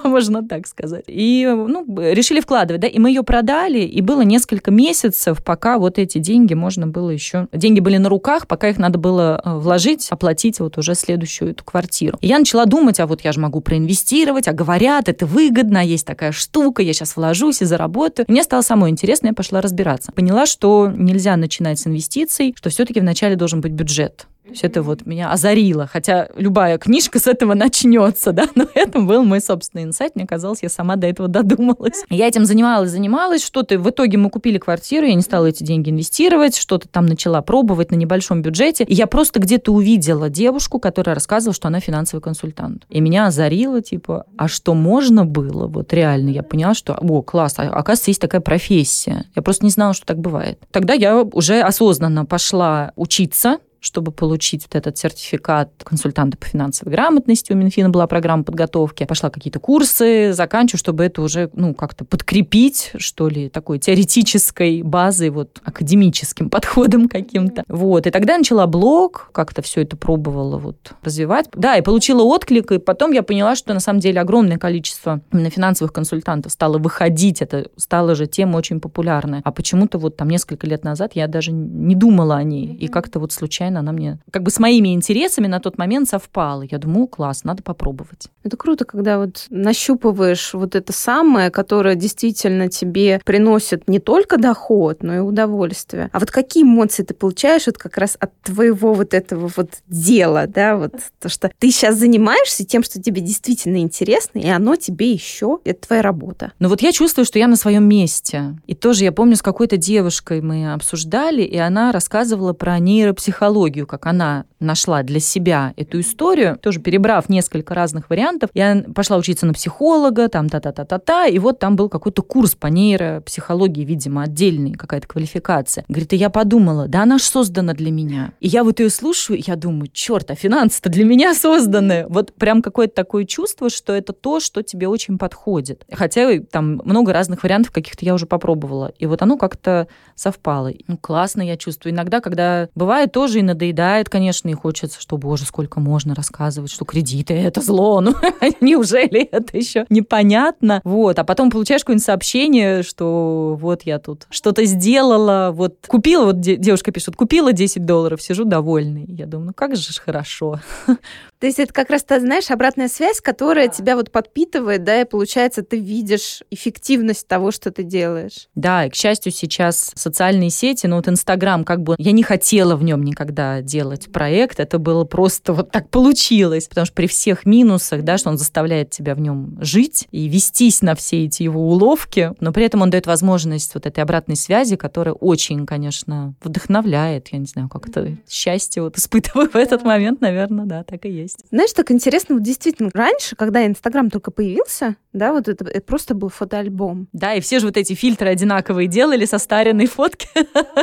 можно так сказать. И, ну, решили вкладывать, да, и мы ее продали, и было несколько месяцев, пока вот эти деньги можно было еще... Деньги были на руках, пока их надо было вложить, оплатить платить вот уже следующую эту квартиру. И я начала думать, а вот я же могу проинвестировать, а говорят, это выгодно, есть такая штука, я сейчас вложусь и заработаю. Мне стало самой интересно, я пошла разбираться. Поняла, что нельзя начинать с инвестиций, что все-таки вначале должен быть бюджет. То есть это вот меня озарило, хотя любая книжка с этого начнется, да, но это был мой собственный инсайт, мне казалось, я сама до этого додумалась. Я этим занималась, занималась, что-то, в итоге мы купили квартиру, я не стала эти деньги инвестировать, что-то там начала пробовать на небольшом бюджете, и я просто где-то увидела девушку, которая рассказывала, что она финансовый консультант, и меня озарило, типа, а что можно было, вот реально, я поняла, что, о, класс, оказывается, есть такая профессия, я просто не знала, что так бывает. Тогда я уже осознанно пошла учиться, чтобы получить вот этот сертификат консультанта по финансовой грамотности. У Минфина была программа подготовки. Пошла какие-то курсы, заканчиваю, чтобы это уже, ну, как-то подкрепить, что ли, такой теоретической базой, вот, академическим подходом каким-то. Вот. И тогда начала блог, как-то все это пробовала вот развивать. Да, и получила отклик, и потом я поняла, что на самом деле огромное количество именно финансовых консультантов стало выходить. Это стала же тема очень популярная. А почему-то вот там несколько лет назад я даже не думала о ней. И как-то вот случайно она мне как бы с моими интересами на тот момент совпала. Я думаю, класс, надо попробовать. Это круто, когда вот нащупываешь вот это самое, которое действительно тебе приносит не только доход, но и удовольствие. А вот какие эмоции ты получаешь вот как раз от твоего вот этого вот дела, да, вот то, что ты сейчас занимаешься тем, что тебе действительно интересно, и оно тебе еще, это твоя работа. Но вот я чувствую, что я на своем месте. И тоже я помню, с какой-то девушкой мы обсуждали, и она рассказывала про нейропсихологию, как она нашла для себя эту историю, тоже перебрав несколько разных вариантов, я пошла учиться на психолога, там та-та-та-та-та, и вот там был какой-то курс по нейропсихологии, видимо, отдельный, какая-то квалификация. Говорит, и я подумала, да она ж создана для меня. И я вот ее слушаю, и я думаю, черт, а финансы-то для меня созданы. Вот прям какое-то такое чувство, что это то, что тебе очень подходит. Хотя там много разных вариантов каких-то я уже попробовала, и вот оно как-то совпало. Ну, классно, я чувствую. Иногда, когда бывает, тоже и надоедает, конечно, и хочется, что, боже, сколько можно рассказывать, что кредиты — это зло, ну, неужели это еще непонятно? Вот, а потом получаешь какое-нибудь сообщение, что вот я тут что-то сделала, вот купила, вот девушка пишет, купила десять долларов, сижу довольный. Я думаю, ну как же хорошо. То есть это как раз, ты знаешь, обратная связь, которая тебя вот подпитывает, да, и получается, ты видишь эффективность того, что ты делаешь. Да, и, к счастью, сейчас социальные сети, ну вот Инстаграм, как бы я не хотела в нем никогда делать проект, это было просто вот так получилось, потому что при всех минусах, да, что он заставляет тебя в нем жить и вестись на все эти его уловки, но при этом он дает возможность вот этой обратной связи, которая очень, конечно, вдохновляет, я не знаю, как это, счастье вот испытываю в этот момент, наверное, да, так и есть. Знаешь, так интересно, вот действительно, раньше, когда Инстаграм только появился, да, вот это, это просто был фотоальбом. Да, и все же вот эти фильтры одинаковые делали, состаренные фотки,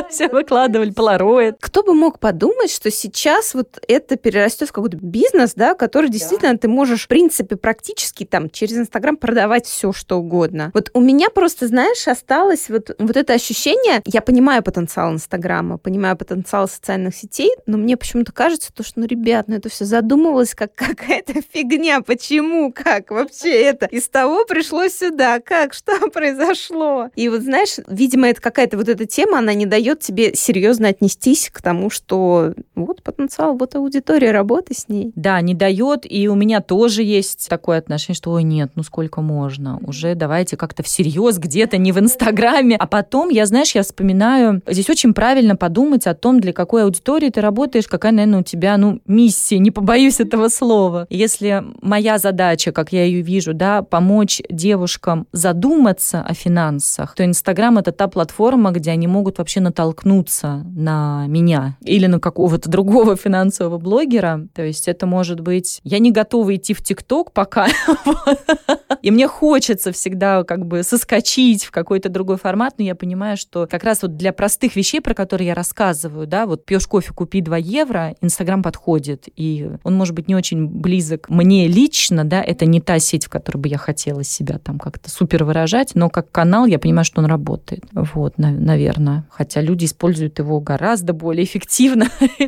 все выкладывали, полароид. Кто бы мог подумать, думать, что сейчас вот это перерастет в какой-то бизнес, да, который действительно да. ты можешь, в принципе, практически там через Инстаграм продавать все, что угодно. Вот у меня просто, знаешь, осталось вот, вот это ощущение, я понимаю потенциал Инстаграма, понимаю потенциал социальных сетей, но мне почему-то кажется, то, что, ну, ребят, ну это все задумывалось как какая-то фигня, почему, как вообще это? Из того пришло сюда, как, что произошло? И вот, знаешь, видимо, это какая-то вот эта тема, она не дает тебе серьезно отнестись к тому, что вот потенциал, вот аудитория, работы с ней. Да, не дает, и у меня тоже есть такое отношение, что ой, нет, ну сколько можно, уже давайте как-то всерьез где-то, не в Инстаграме. А потом, я, знаешь, я вспоминаю, здесь очень правильно подумать о том, для какой аудитории ты работаешь, какая, наверное, у тебя, ну, миссия, не побоюсь этого слова. Если моя задача, как я ее вижу, да, помочь девушкам задуматься о финансах, то Инстаграм — это та платформа, где они могут вообще натолкнуться на меня или на какого-то другого финансового блогера. То есть это может быть... Я не готова идти в ТикТок пока. И мне хочется всегда как бы соскочить в какой-то другой формат, но я понимаю, что как раз вот для простых вещей, про которые я рассказываю, да, вот пьешь кофе, купи два евро, Инстаграм подходит. И он, может быть, не очень близок мне лично, да, это не та сеть, в которой бы я хотела себя там как-то супер выражать, но как канал я понимаю, что он работает. Вот, наверное. Хотя люди используют его гораздо более эффективно,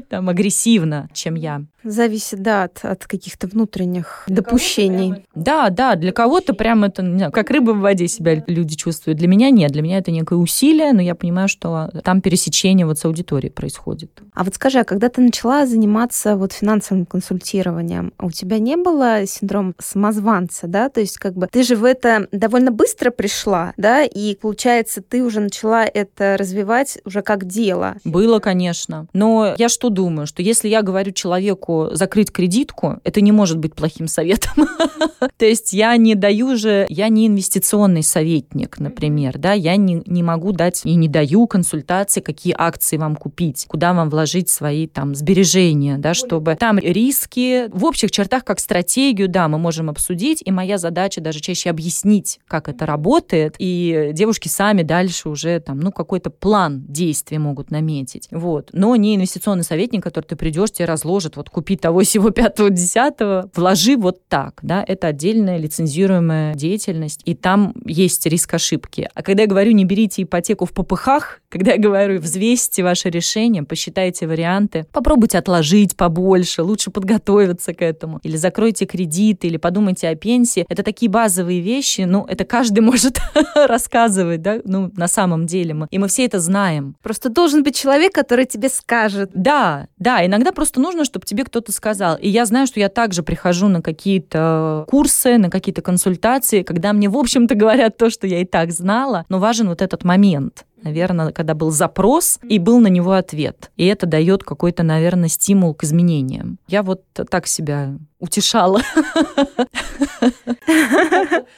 там, агрессивно, чем я. Зависит, да, от, от каких-то внутренних для допущений. Прямо... Да, да, для кого-то прям это, не знаю, как рыба в воде себя люди чувствуют. Для меня нет, для меня это некое усилие, но я понимаю, что там пересечение вот с аудиторией происходит. А вот скажи, а когда ты начала заниматься вот финансовым консультированием, у тебя не было синдрома самозванца, да? То есть как бы ты же в это довольно быстро пришла, да? И получается, ты уже начала это развивать уже как дело. Было, конечно. Но я что думаю, что если я говорю человеку закрыть кредитку, это не может быть плохим советом. То есть я не даю же, я не инвестиционный советник, например, да, я не, не могу дать и не даю консультации, какие акции вам купить, куда вам вложить свои там сбережения, да, чтобы там риски, в общих чертах как стратегию, да, мы можем обсудить, и моя задача даже чаще объяснить, как это работает, и девушки сами дальше уже там, ну, какой-то план действий могут наметить, вот, но не инвестиционный советник, который ты придешь, тебе разложит, вот, купить купи того, сего, пятого, десятого, вложи вот так, да, это отдельная лицензируемая деятельность, и там есть риск ошибки. А когда я говорю, не берите ипотеку в попыхах, когда я говорю, взвесьте ваше решение, посчитайте варианты, попробуйте отложить побольше, лучше подготовиться к этому, или закройте кредит, или подумайте о пенсии, это такие базовые вещи, ну, это каждый может рассказывать, да, ну, на самом деле, мы, и мы все это знаем. Просто должен быть человек, который тебе скажет. Да, да, иногда просто нужно, чтобы тебе кто кто-то сказал. И я знаю, что я также прихожу на какие-то курсы, на какие-то консультации, когда мне, в общем-то, говорят то, что я и так знала, но важен вот этот момент. Наверное, когда был запрос, и был на него ответ. И это дает какой-то, наверное, стимул к изменениям. Я вот так себя утешала.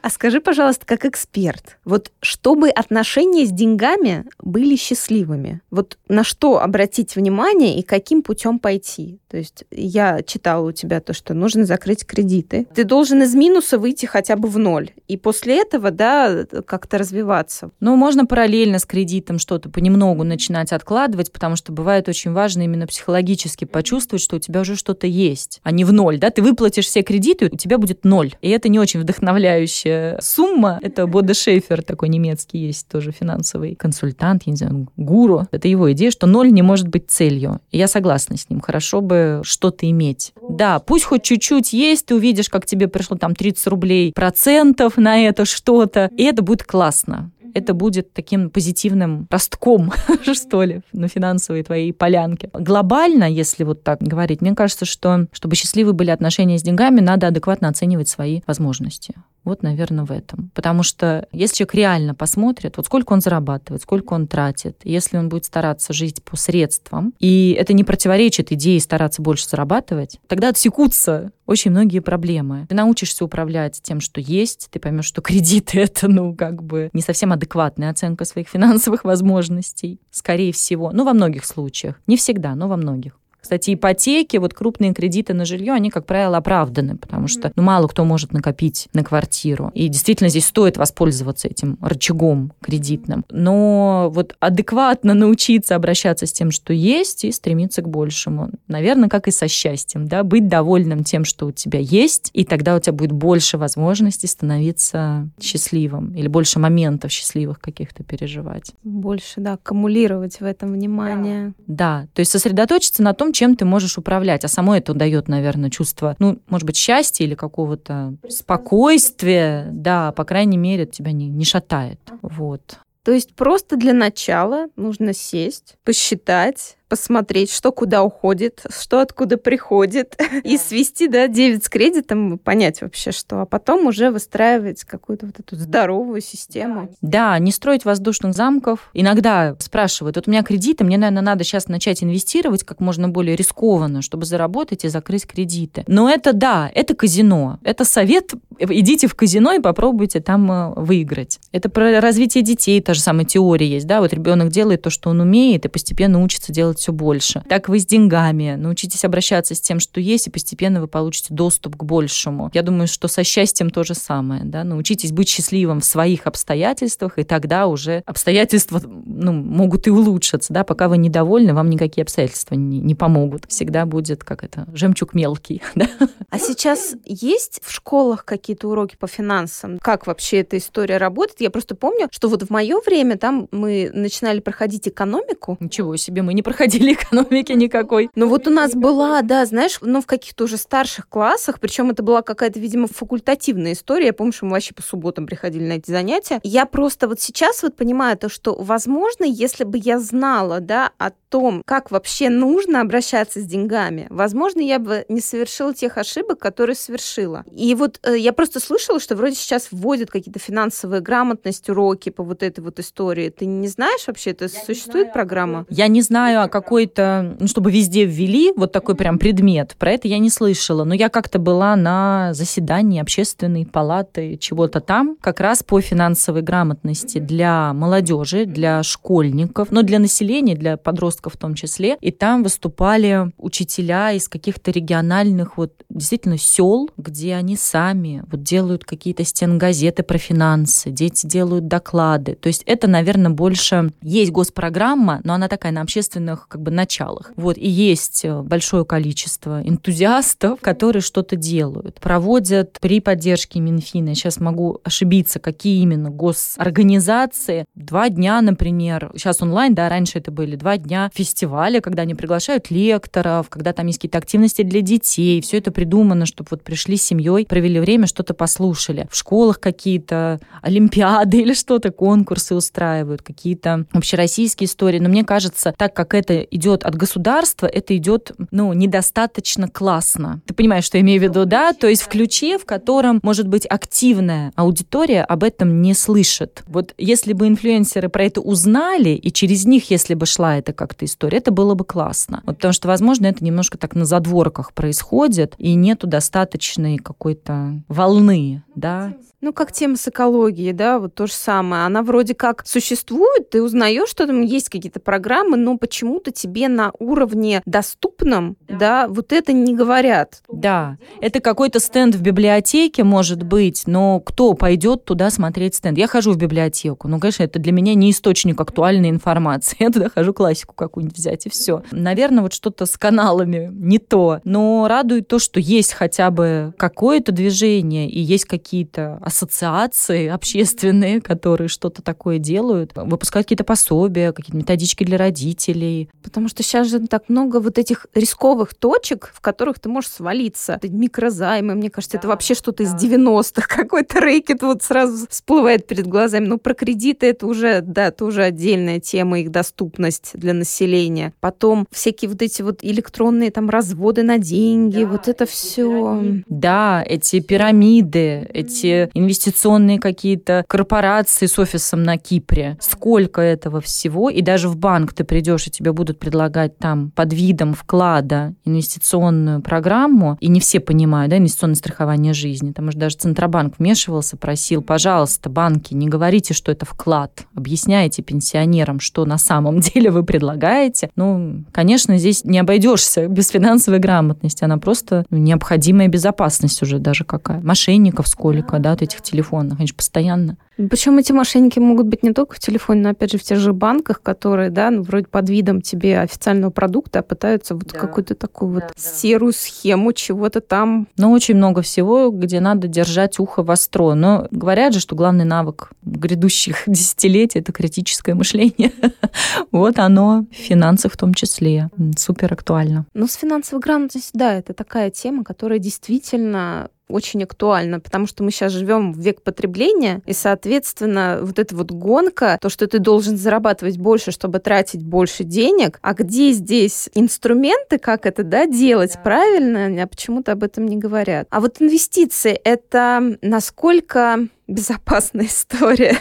А скажи, пожалуйста, как эксперт, вот чтобы отношения с деньгами были счастливыми, вот на что обратить внимание и каким путем пойти? То есть я читала у тебя то, что нужно закрыть кредиты. Ты должен из минуса выйти хотя бы в ноль. И после этого, да, как-то развиваться. Ну, можно параллельно с кредитом там что-то понемногу начинать откладывать, потому что бывает очень важно именно психологически почувствовать, что у тебя уже что-то есть, а не в ноль, да, ты выплатишь все кредиты, у тебя будет ноль, и это не очень вдохновляющая сумма, это Бодо Шейфер, такой немецкий есть тоже финансовый консультант, я не знаю, гуру, это его идея, что ноль не может быть целью, и я согласна с ним, хорошо бы что-то иметь, да, пусть хоть чуть-чуть есть, ты увидишь, как тебе пришло там тридцать рублей процентов на это что-то, и это будет классно. Это будет таким позитивным ростком, что ли, на финансовой твоей полянке. Глобально, если вот так говорить, мне кажется, что, чтобы счастливы были отношения с деньгами, надо адекватно оценивать свои возможности. Вот, наверное, в этом. Потому что если человек реально посмотрит, вот сколько он зарабатывает, сколько он тратит, если он будет стараться жить по средствам, и это не противоречит идее стараться больше зарабатывать, тогда отсекутся очень многие проблемы. Ты научишься управлять тем, что есть, ты поймешь, что кредиты — это, ну, как бы не совсем адекватная оценка своих финансовых возможностей, скорее всего. Ну, во многих случаях. Не всегда, но во многих. Кстати, ипотеки, вот крупные кредиты на жилье, они, как правило, оправданы, потому что ну, мало кто может накопить на квартиру. И действительно здесь стоит воспользоваться этим рычагом кредитным. Но вот адекватно научиться обращаться с тем, что есть, и стремиться к большему. Наверное, как и со счастьем, да, быть довольным тем, что у тебя есть, и тогда у тебя будет больше возможностей становиться счастливым или больше моментов счастливых каких-то переживать. Больше, да, аккумулировать в этом внимание. Да, да, то есть сосредоточиться на том, чем ты можешь управлять. А само это дает, наверное, чувство, ну, может быть, счастья или какого-то спокойствия. Да, по крайней мере, тебя не, не шатает. Вот. То есть просто для начала нужно сесть, посчитать, посмотреть, что куда уходит, что откуда приходит, да. И свести, да, девять с кредитом, понять вообще, что. А потом уже выстраивать какую-то вот эту здоровую систему. Да, да, не строить воздушных замков. Иногда спрашивают, вот у меня кредиты, мне, наверное, надо сейчас начать инвестировать как можно более рискованно, чтобы заработать и закрыть кредиты. Но это, да, это казино. Это совет, идите в казино и попробуйте там выиграть. Это про развитие детей, та же самая теория есть, да, вот ребенок делает то, что он умеет, и постепенно учится делать все больше. Так вы с деньгами. Научитесь обращаться с тем, что есть, и постепенно вы получите доступ к большему. Я думаю, что со счастьем то же самое, да, научитесь быть счастливым в своих обстоятельствах, и тогда уже обстоятельства, ну, могут и улучшиться, да, пока вы недовольны, вам никакие обстоятельства не, не помогут. Всегда будет, как это, жемчуг мелкий, да. А сейчас есть в школах какие-то уроки по финансам? Как вообще эта история работает? Я просто помню, что вот в мое время там мы начинали проходить экономику. Ничего себе, мы не проходили экономики никакой. Ну вот у нас была, да, знаешь, ну в каких-то уже старших классах, причем это была какая-то, видимо, факультативная история. Я помню, что мы вообще по субботам приходили на эти занятия. Я просто вот сейчас вот понимаю то, что, возможно, если бы я знала, да, о том, как вообще нужно обращаться с деньгами, возможно, я бы не совершила тех ошибок, которые совершила. И вот э, я просто слышала, что вроде сейчас вводят какие-то финансовые грамотность, уроки по вот этой вот истории. Ты не знаешь вообще, это я существует программа? Я не знаю о какой-то, ну, чтобы везде ввели вот такой прям предмет. Про это я не слышала. Но я как-то была на заседании общественной палаты чего-то там, как раз по финансовой грамотности для молодежи, для школьников, но для населения, для подростков в том числе. И там выступали учителя из каких-то региональных вот действительно сел, где они сами вот делают какие-то стенгазеты про финансы, дети делают доклады. То есть это, наверное, больше... Есть госпрограмма, но она такая на общественных как бы началах. Вот. И есть большое количество энтузиастов, которые что-то делают. Проводят при поддержке Минфина, я сейчас могу ошибиться, какие именно госорганизации. Два дня, например, сейчас онлайн, да, раньше это были два дня фестиваля, когда они приглашают лекторов, когда там есть какие-то активности для детей. Все это придумано, чтобы вот пришли с семьей, провели время, что-то послушали. В школах какие-то олимпиады или что-то, конкурсы устраивают, какие-то общероссийские истории. Но мне кажется, так как это идет от государства, это идет, ну, недостаточно классно. Ты понимаешь, что я имею в виду, да? То есть в ключе, в котором, может быть, активная аудитория об этом не слышит. Вот если бы инфлюенсеры про это узнали, и через них, если бы шла эта как-то история, это было бы классно. Вот потому что, возможно, это немножко так на задворках происходит, и нету достаточной какой-то волны, да? Ну, как тема с экологией, да, вот то же самое. Она вроде как существует, ты узнаешь, что там есть какие-то программы, но почему-то тебе на уровне доступном, да, да, вот это не говорят. Да, это какой-то стенд в библиотеке, может быть, но кто пойдет туда смотреть стенд? Я хожу в библиотеку, ну, конечно, это для меня не источник актуальной информации. Я туда хожу классику какую-нибудь взять, и все. Наверное, вот что-то с каналами не то, но радует то, что есть хотя бы какое-то движение и есть какие-то ассоциации общественные, которые что-то такое делают, выпускают какие-то пособия, какие-то методички для родителей. Потому что сейчас же так много вот этих рисковых точек, в которых ты можешь свалиться. Это микрозаймы, мне кажется, да, это вообще что-то, да, из девяностых. Какой-то рэкет вот сразу всплывает перед глазами. Но про кредиты это уже, да, это уже отдельная тема, их доступность для населения. Потом всякие вот эти вот электронные там разводы на деньги, да, вот это все. Пирамиды. Да, эти пирамиды, эти инвестиционные какие-то корпорации с офисом на Кипре. Сколько этого всего. И даже в банк ты придешь, и тебе будут предлагать там под видом вклада инвестиционную программу. И не все понимают, да, инвестиционное страхование жизни. Там уже даже Центробанк вмешивался, просил, пожалуйста, банки, не говорите, что это вклад. Объясняйте пенсионерам, что на самом деле вы предлагаете. Ну, конечно, здесь не обойдешься без финансовой грамотности. Она просто необходимая безопасность уже даже какая. Мошенников сколько, да, от этих телефонов, они же постоянно. Причем эти мошенники могут быть не только в телефоне, но, опять же, в тех же банках, которые, да, ну, вроде под видом тебе официального продукта пытаются вот, да, какую-то такую, да, вот, да, серую схему чего-то там. Ну, очень много всего, где надо держать ухо востро. Но говорят же, что главный навык грядущих десятилетий – это критическое мышление. Вот оно, в финансах в том числе. Супер актуально. Ну, с финансовой грамотностью, да, это такая тема, которая действительно... очень актуально, потому что мы сейчас живем в век потребления, и, соответственно, вот эта вот гонка, то, что ты должен зарабатывать больше, чтобы тратить больше денег, а где здесь инструменты, как это, да, делать да. правильно, а почему-то об этом не говорят. А вот инвестиции — это насколько... безопасная история.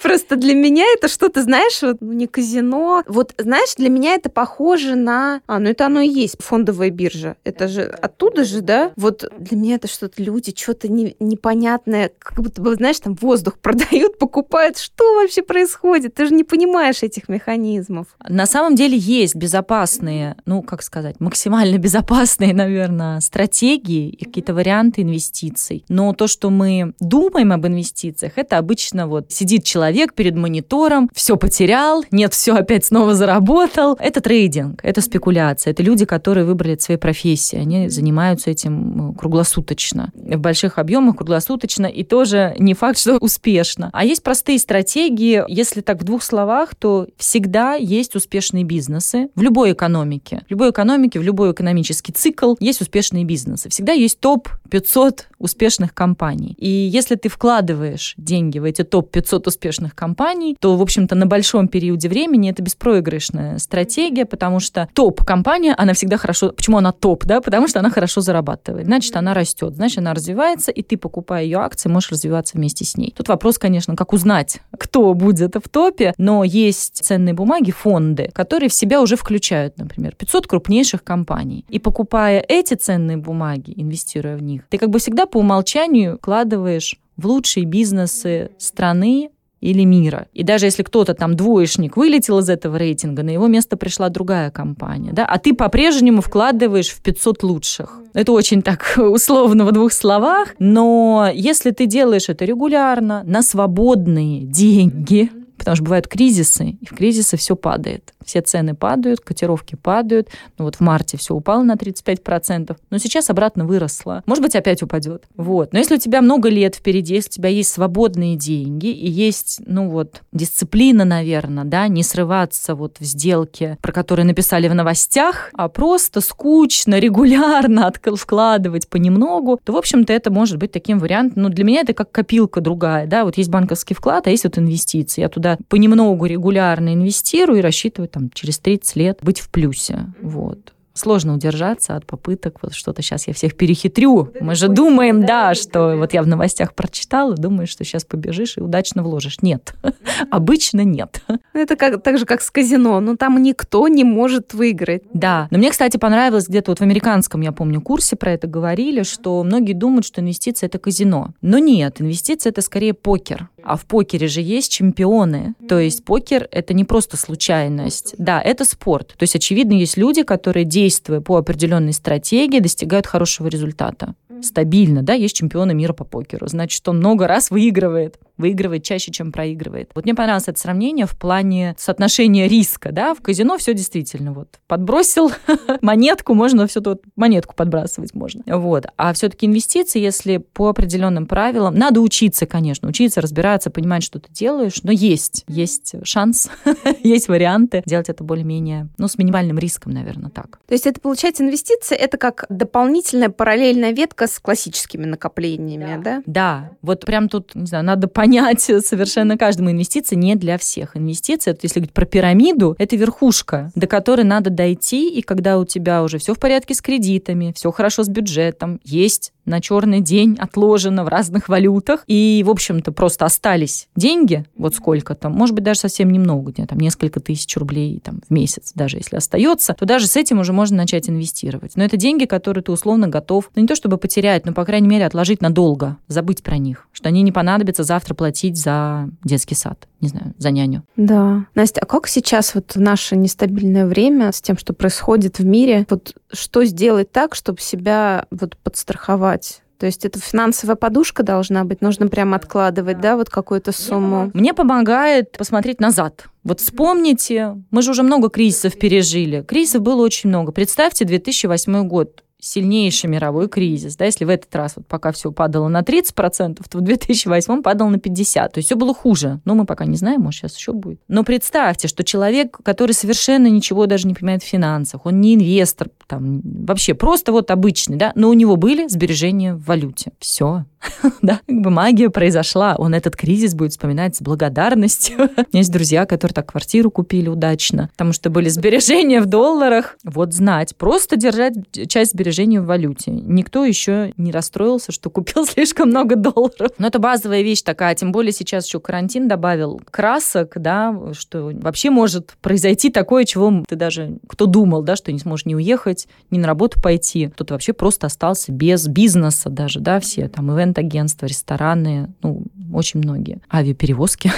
Просто для меня это что-то, знаешь, вот, ну, не казино. Вот, знаешь, для меня это похоже на... А, ну это оно и есть, фондовая биржа. Это же оттуда же, да? Вот для меня это что-то люди, что-то не, непонятное, как будто бы, знаешь, там воздух продают, покупают. Что вообще происходит? Ты же не понимаешь этих механизмов. На самом деле есть безопасные, ну, как сказать, максимально безопасные, наверное, стратегии и какие-то варианты инвестиций. Но то, что мы думаем об инвестициях, это обычно вот сидит человек перед монитором, все потерял, нет, все опять снова заработал. Это трейдинг, это спекуляция, это люди, которые выбрали свои профессии, они занимаются этим круглосуточно, в больших объемах круглосуточно, и тоже не факт, что успешно. А есть простые стратегии, если так в двух словах, то всегда есть успешные бизнесы в любой экономике, в любой экономике, в любой экономический цикл есть успешные бизнесы, всегда есть топ пятьсот успешных компаний, и если ты вкладываешь вкладываешь деньги в эти топ пятьсот успешных компаний, то, в общем-то, на большом периоде времени это беспроигрышная стратегия, потому что топ-компания, она всегда хорошо... Почему она топ, да? Потому что она хорошо зарабатывает. Значит, она растет, значит, она развивается, и ты, покупая ее акции, можешь развиваться вместе с ней. Тут вопрос, конечно, как узнать, кто будет в топе, но есть ценные бумаги, фонды, которые в себя уже включают, например, пятьсот крупнейших компаний. И покупая эти ценные бумаги, инвестируя в них, ты как бы всегда по умолчанию вкладываешь в лучшие бизнесы страны или мира. И даже если кто-то там двоечник вылетел из этого рейтинга, на его место пришла другая компания, да, а ты по-прежнему вкладываешь в пятьсот лучших. Это очень так условно в двух словах, но если ты делаешь это регулярно, на свободные деньги, потому что бывают кризисы, и в кризисы все падает. Все цены падают, котировки падают. Ну вот в марте все упало на тридцать пять процентов, но сейчас обратно выросло. Может быть, опять упадет. Вот. Но если у тебя много лет впереди, если у тебя есть свободные деньги и есть, ну вот, дисциплина, наверное, да, не срываться вот в сделке, про которые написали в новостях, а просто скучно, регулярно вкладывать понемногу, то, в общем-то, это может быть таким вариантом. Ну, для меня это как копилка другая, да, вот есть банковский вклад, а есть вот инвестиции. Я туда понемногу регулярно инвестирую и рассчитываю там, через тридцать лет быть в плюсе. Вот. Сложно удержаться от попыток, вот что-то сейчас я всех перехитрю. Мы же думаем, да, да что вот я в новостях прочитала, думаю, что сейчас побежишь и удачно вложишь. Нет. Обычно нет. Это как, так же, как с казино. Но там никто не может выиграть. Да. Но мне, кстати, понравилось где-то вот в американском, я помню, курсе про это говорили, что многие думают, что инвестиции – это казино. Но нет. Инвестиции – это скорее покер. А в покере же есть чемпионы. То есть покер – это не просто случайность. Да, это спорт. То есть, очевидно, есть люди, которые действуют действуя по определенной стратегии, достигают хорошего результата. Стабильно, да, есть чемпионы мира по покеру. Значит, он много раз выигрывает. Выигрывает чаще, чем проигрывает. Вот мне понравилось это сравнение в плане соотношения риска, да, в казино все действительно вот подбросил монетку, можно все тут монетку подбрасывать можно, вот. А все-таки инвестиции, если по определенным правилам, надо учиться, конечно, учиться, разбираться, понимать, что ты делаешь, но есть, есть шанс, есть варианты делать это более-менее, ну, с минимальным риском, наверное, так. То есть это, получается, инвестиции, это как дополнительная параллельная ветка с классическими накоплениями, да? Да, вот прям тут, не знаю, надо понять, Понять совершенно каждому. Инвестиции не для всех. Инвестиции, это, если говорить про пирамиду, это верхушка, до которой надо дойти, и когда у тебя уже все в порядке с кредитами, все хорошо с бюджетом, есть на черный день отложено в разных валютах, и, в общем-то, просто остались деньги, вот сколько там, может быть, даже совсем немного, где там несколько тысяч рублей там, в месяц, даже если остается, то даже с этим уже можно начать инвестировать. Но это деньги, которые ты условно готов, ну, не то чтобы потерять, но, по крайней мере, отложить надолго, забыть про них, что они не понадобятся завтра платить за детский сад, не знаю, за няню. Да. Настя, а как сейчас вот в наше нестабильное время с тем, что происходит в мире, вот что сделать так, чтобы себя вот подстраховать? То есть это финансовая подушка должна быть, нужно прямо откладывать, да, вот какую-то сумму. Мне помогает посмотреть назад. Вот вспомните, мы же уже много кризисов пережили. Кризисов было очень много. Представьте две тысячи восьмой год. сильнейший мировой кризис. Да, если в этот раз вот пока все падало на тридцать процентов, то в две тысячи восьмом падало на пятьдесят процентов. То есть все было хуже. Но мы пока не знаем, может, сейчас еще будет. Но представьте, что человек, который совершенно ничего даже не понимает в финансах, он не инвестор, там, вообще просто вот обычный, да, но у него были сбережения в валюте. Все. Да, как бы магия произошла. Он этот кризис будет вспоминать с благодарностью. У меня есть друзья, которые так квартиру купили удачно, потому что были сбережения в долларах. Вот знать. Просто держать часть сбережений в валюте. Никто еще не расстроился, что купил слишком много долларов. Но это базовая вещь такая. Тем более сейчас еще карантин добавил красок, да, что вообще может произойти такое, чего ты даже... Кто думал, да, что не сможешь не уехать, не на работу пойти. Кто-то вообще просто остался без бизнеса даже, да, все там ивенты, агентства, рестораны, ну, очень многие. Авиаперевозки,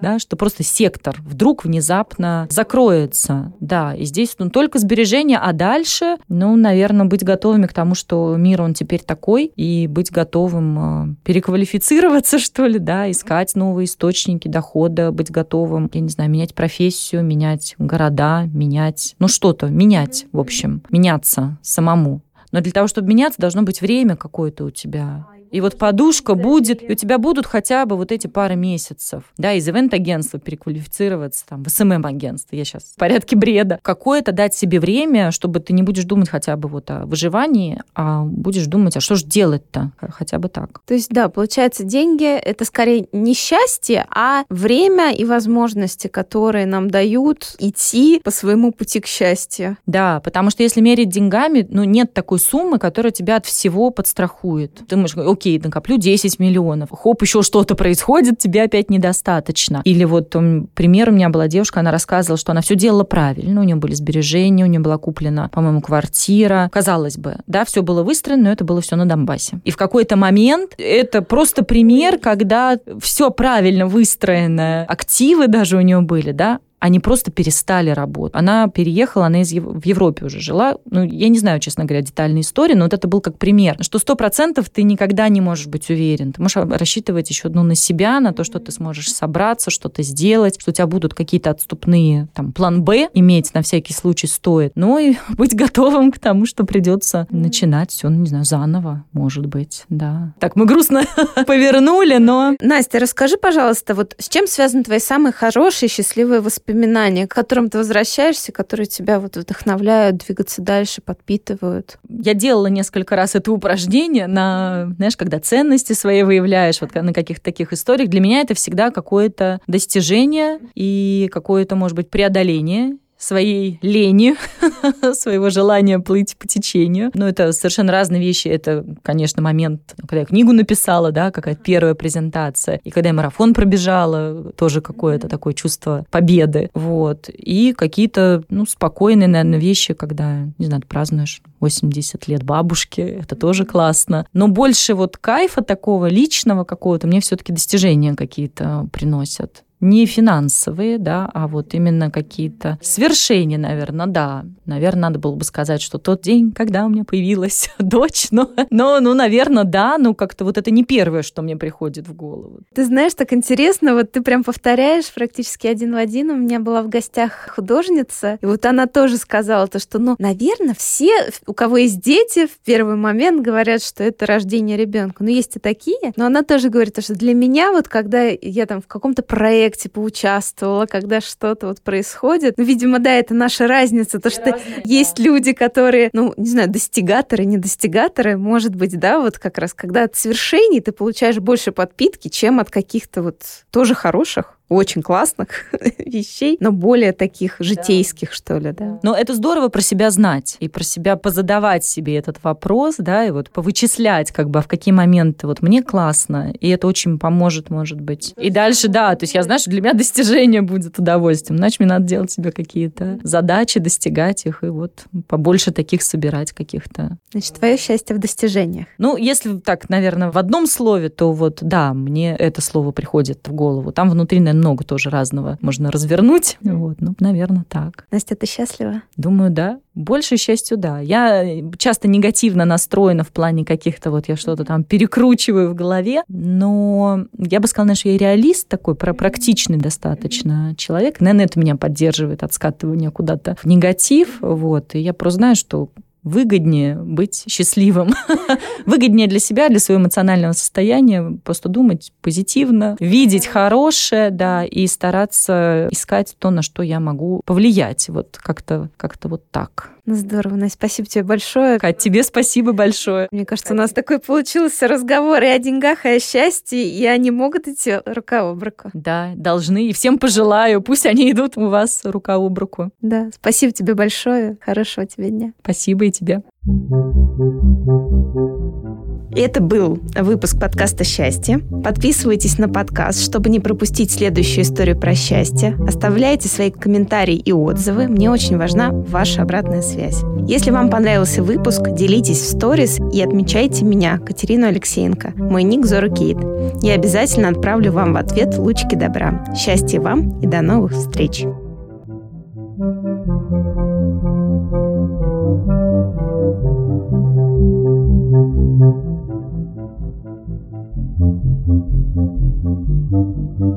да, что просто сектор вдруг внезапно закроется, да, и здесь ну, только сбережения, а дальше, ну, наверное, быть готовыми к тому, что мир, он теперь такой, и быть готовым э, переквалифицироваться, что ли, да, искать новые источники дохода, быть готовым, я не знаю, менять профессию, менять города, менять, ну, что-то, менять, в общем, меняться самому. Но для того, чтобы меняться, должно быть время какое-то у тебя. И вот подушка будет, и у тебя будут хотя бы вот эти пары месяцев. Да, из ивент-агентства переквалифицироваться там, в эс эм эм-агентство, я сейчас в порядке бреда. Какое-то дать себе время, чтобы ты не будешь думать хотя бы вот о выживании, а будешь думать, а что же делать-то? Хотя бы так. То есть, да, получается, деньги — это скорее не счастье, а время и возможности, которые нам дают идти по своему пути к счастью. Да, потому что если мерить деньгами, ну, нет такой суммы, которая тебя от всего подстрахует. Ты можешь говорить, окей, накоплю десять миллионов, хоп, еще что-то происходит, тебе опять недостаточно. Или вот, пример, у меня была девушка, она рассказывала, что она все делала правильно, у нее были сбережения, у нее была куплена, по-моему, квартира. Казалось бы, да, все было выстроено, но это было все на Донбассе. И в какой-то момент это просто пример, когда все правильно выстроено, активы даже у нее были, да, они просто перестали работать. Она переехала, она из Ев... в Европе уже жила. Ну, я не знаю, честно говоря, детальные истории, но вот это был как пример, что сто процентов ты никогда не можешь быть уверен. Ты можешь рассчитывать еще ну, на себя, на то, что ты сможешь собраться, что-то сделать, что у тебя будут какие-то отступные, там, план Б иметь на всякий случай стоит. Но и быть готовым к тому, что придется начинать все, ну, не знаю, заново, может быть, да. Так, мы грустно повернули, но... Настя, расскажи, пожалуйста, вот с чем связаны твои самые хорошие, счастливые воспоминания, к которым ты возвращаешься, которые тебя вот вдохновляют, двигаться дальше, подпитывают? Я делала несколько раз это упражнение, на, знаешь, когда ценности свои выявляешь, вот на каких-то таких историях. Для меня это всегда какое-то достижение и какое-то, может быть, преодоление своей лени, своего желания плыть по течению. Но это совершенно разные вещи. Это, конечно, момент, когда я книгу написала, да, какая-то первая презентация, и когда я марафон пробежала, тоже какое-то такое чувство победы. Вот. И какие-то, ну, спокойные, наверное, вещи, когда, не знаю, ты празднуешь восемьдесят лет бабушки, это тоже классно. Но больше вот кайфа такого личного какого-то мне все-таки достижения какие-то приносят. Не финансовые, да, а вот именно какие-то свершения, наверное, да. Наверное, надо было бы сказать, что тот день, когда у меня появилась дочь, но, но ну, наверное, да, ну, как-то вот это не первое, что мне приходит в голову. Ты знаешь, так интересно, вот ты прям повторяешь практически один в один. У меня была в гостях художница, и вот она тоже сказала то, что, ну, наверное, все, у кого есть дети, в первый момент говорят, что это рождение ребенка. Ну, есть и такие, но она тоже говорит, что для меня вот, когда я там в каком-то проекте типа участвовала, когда что-то вот происходит. Ну, видимо, да, это наша разница, то, что разные, есть да. люди, которые, ну, не знаю, достигаторы, не достигаторы, может быть, да, вот как раз, когда от свершений ты получаешь больше подпитки, чем от каких-то вот тоже хороших, очень классных вещей, но более таких житейских, да. что ли, да. Но это здорово про себя знать и про себя позадавать себе этот вопрос, да, и вот повычислять, как бы, в какие моменты вот мне классно, и это очень поможет, может быть. И дальше, да, то есть я знаю, что для меня достижение будет удовольствием, иначе мне надо делать себе какие-то задачи, достигать их, и вот побольше таких собирать каких-то. Значит, твое счастье в достижениях. Ну, если так, наверное, в одном слове, то вот, да, мне это слово приходит в голову, там внутри, наверное, много тоже разного можно развернуть. Вот, ну, наверное, так. Настя, ты счастлива? Думаю, да. Больше счастью, да. Я часто негативно настроена в плане каких-то вот я что-то там перекручиваю в голове, но я бы сказала, что я реалист такой, практичный достаточно человек. Наверное, это меня поддерживает от скатывания куда-то в негатив. Вот. И я просто знаю, что выгоднее быть счастливым. Выгоднее для себя, для своего эмоционального состояния просто думать позитивно, видеть хорошее, да, и стараться искать то, на что я могу повлиять. Вот как-то, как-то вот так. Ну, здорово, Настя, спасибо тебе большое. Кать, тебе спасибо большое. Мне кажется, у нас такой получился разговор и о деньгах, и о счастье, и они могут идти рука об руку. Да, должны. И всем пожелаю, пусть они идут у вас рука об руку. Да, спасибо тебе большое. Хорошего тебе дня. Спасибо и тебе. Это был выпуск подкаста «Счастье». Подписывайтесь на подкаст, чтобы не пропустить следующую историю про счастье. Оставляйте свои комментарии и отзывы. Мне очень важна ваша обратная связь. Если вам понравился выпуск, делитесь в сторис и отмечайте меня, Катерину Алексеенко. Мой ник Zorra Kate. Я обязательно отправлю вам в ответ лучики добра. Счастья вам и до новых встреч! Thank you.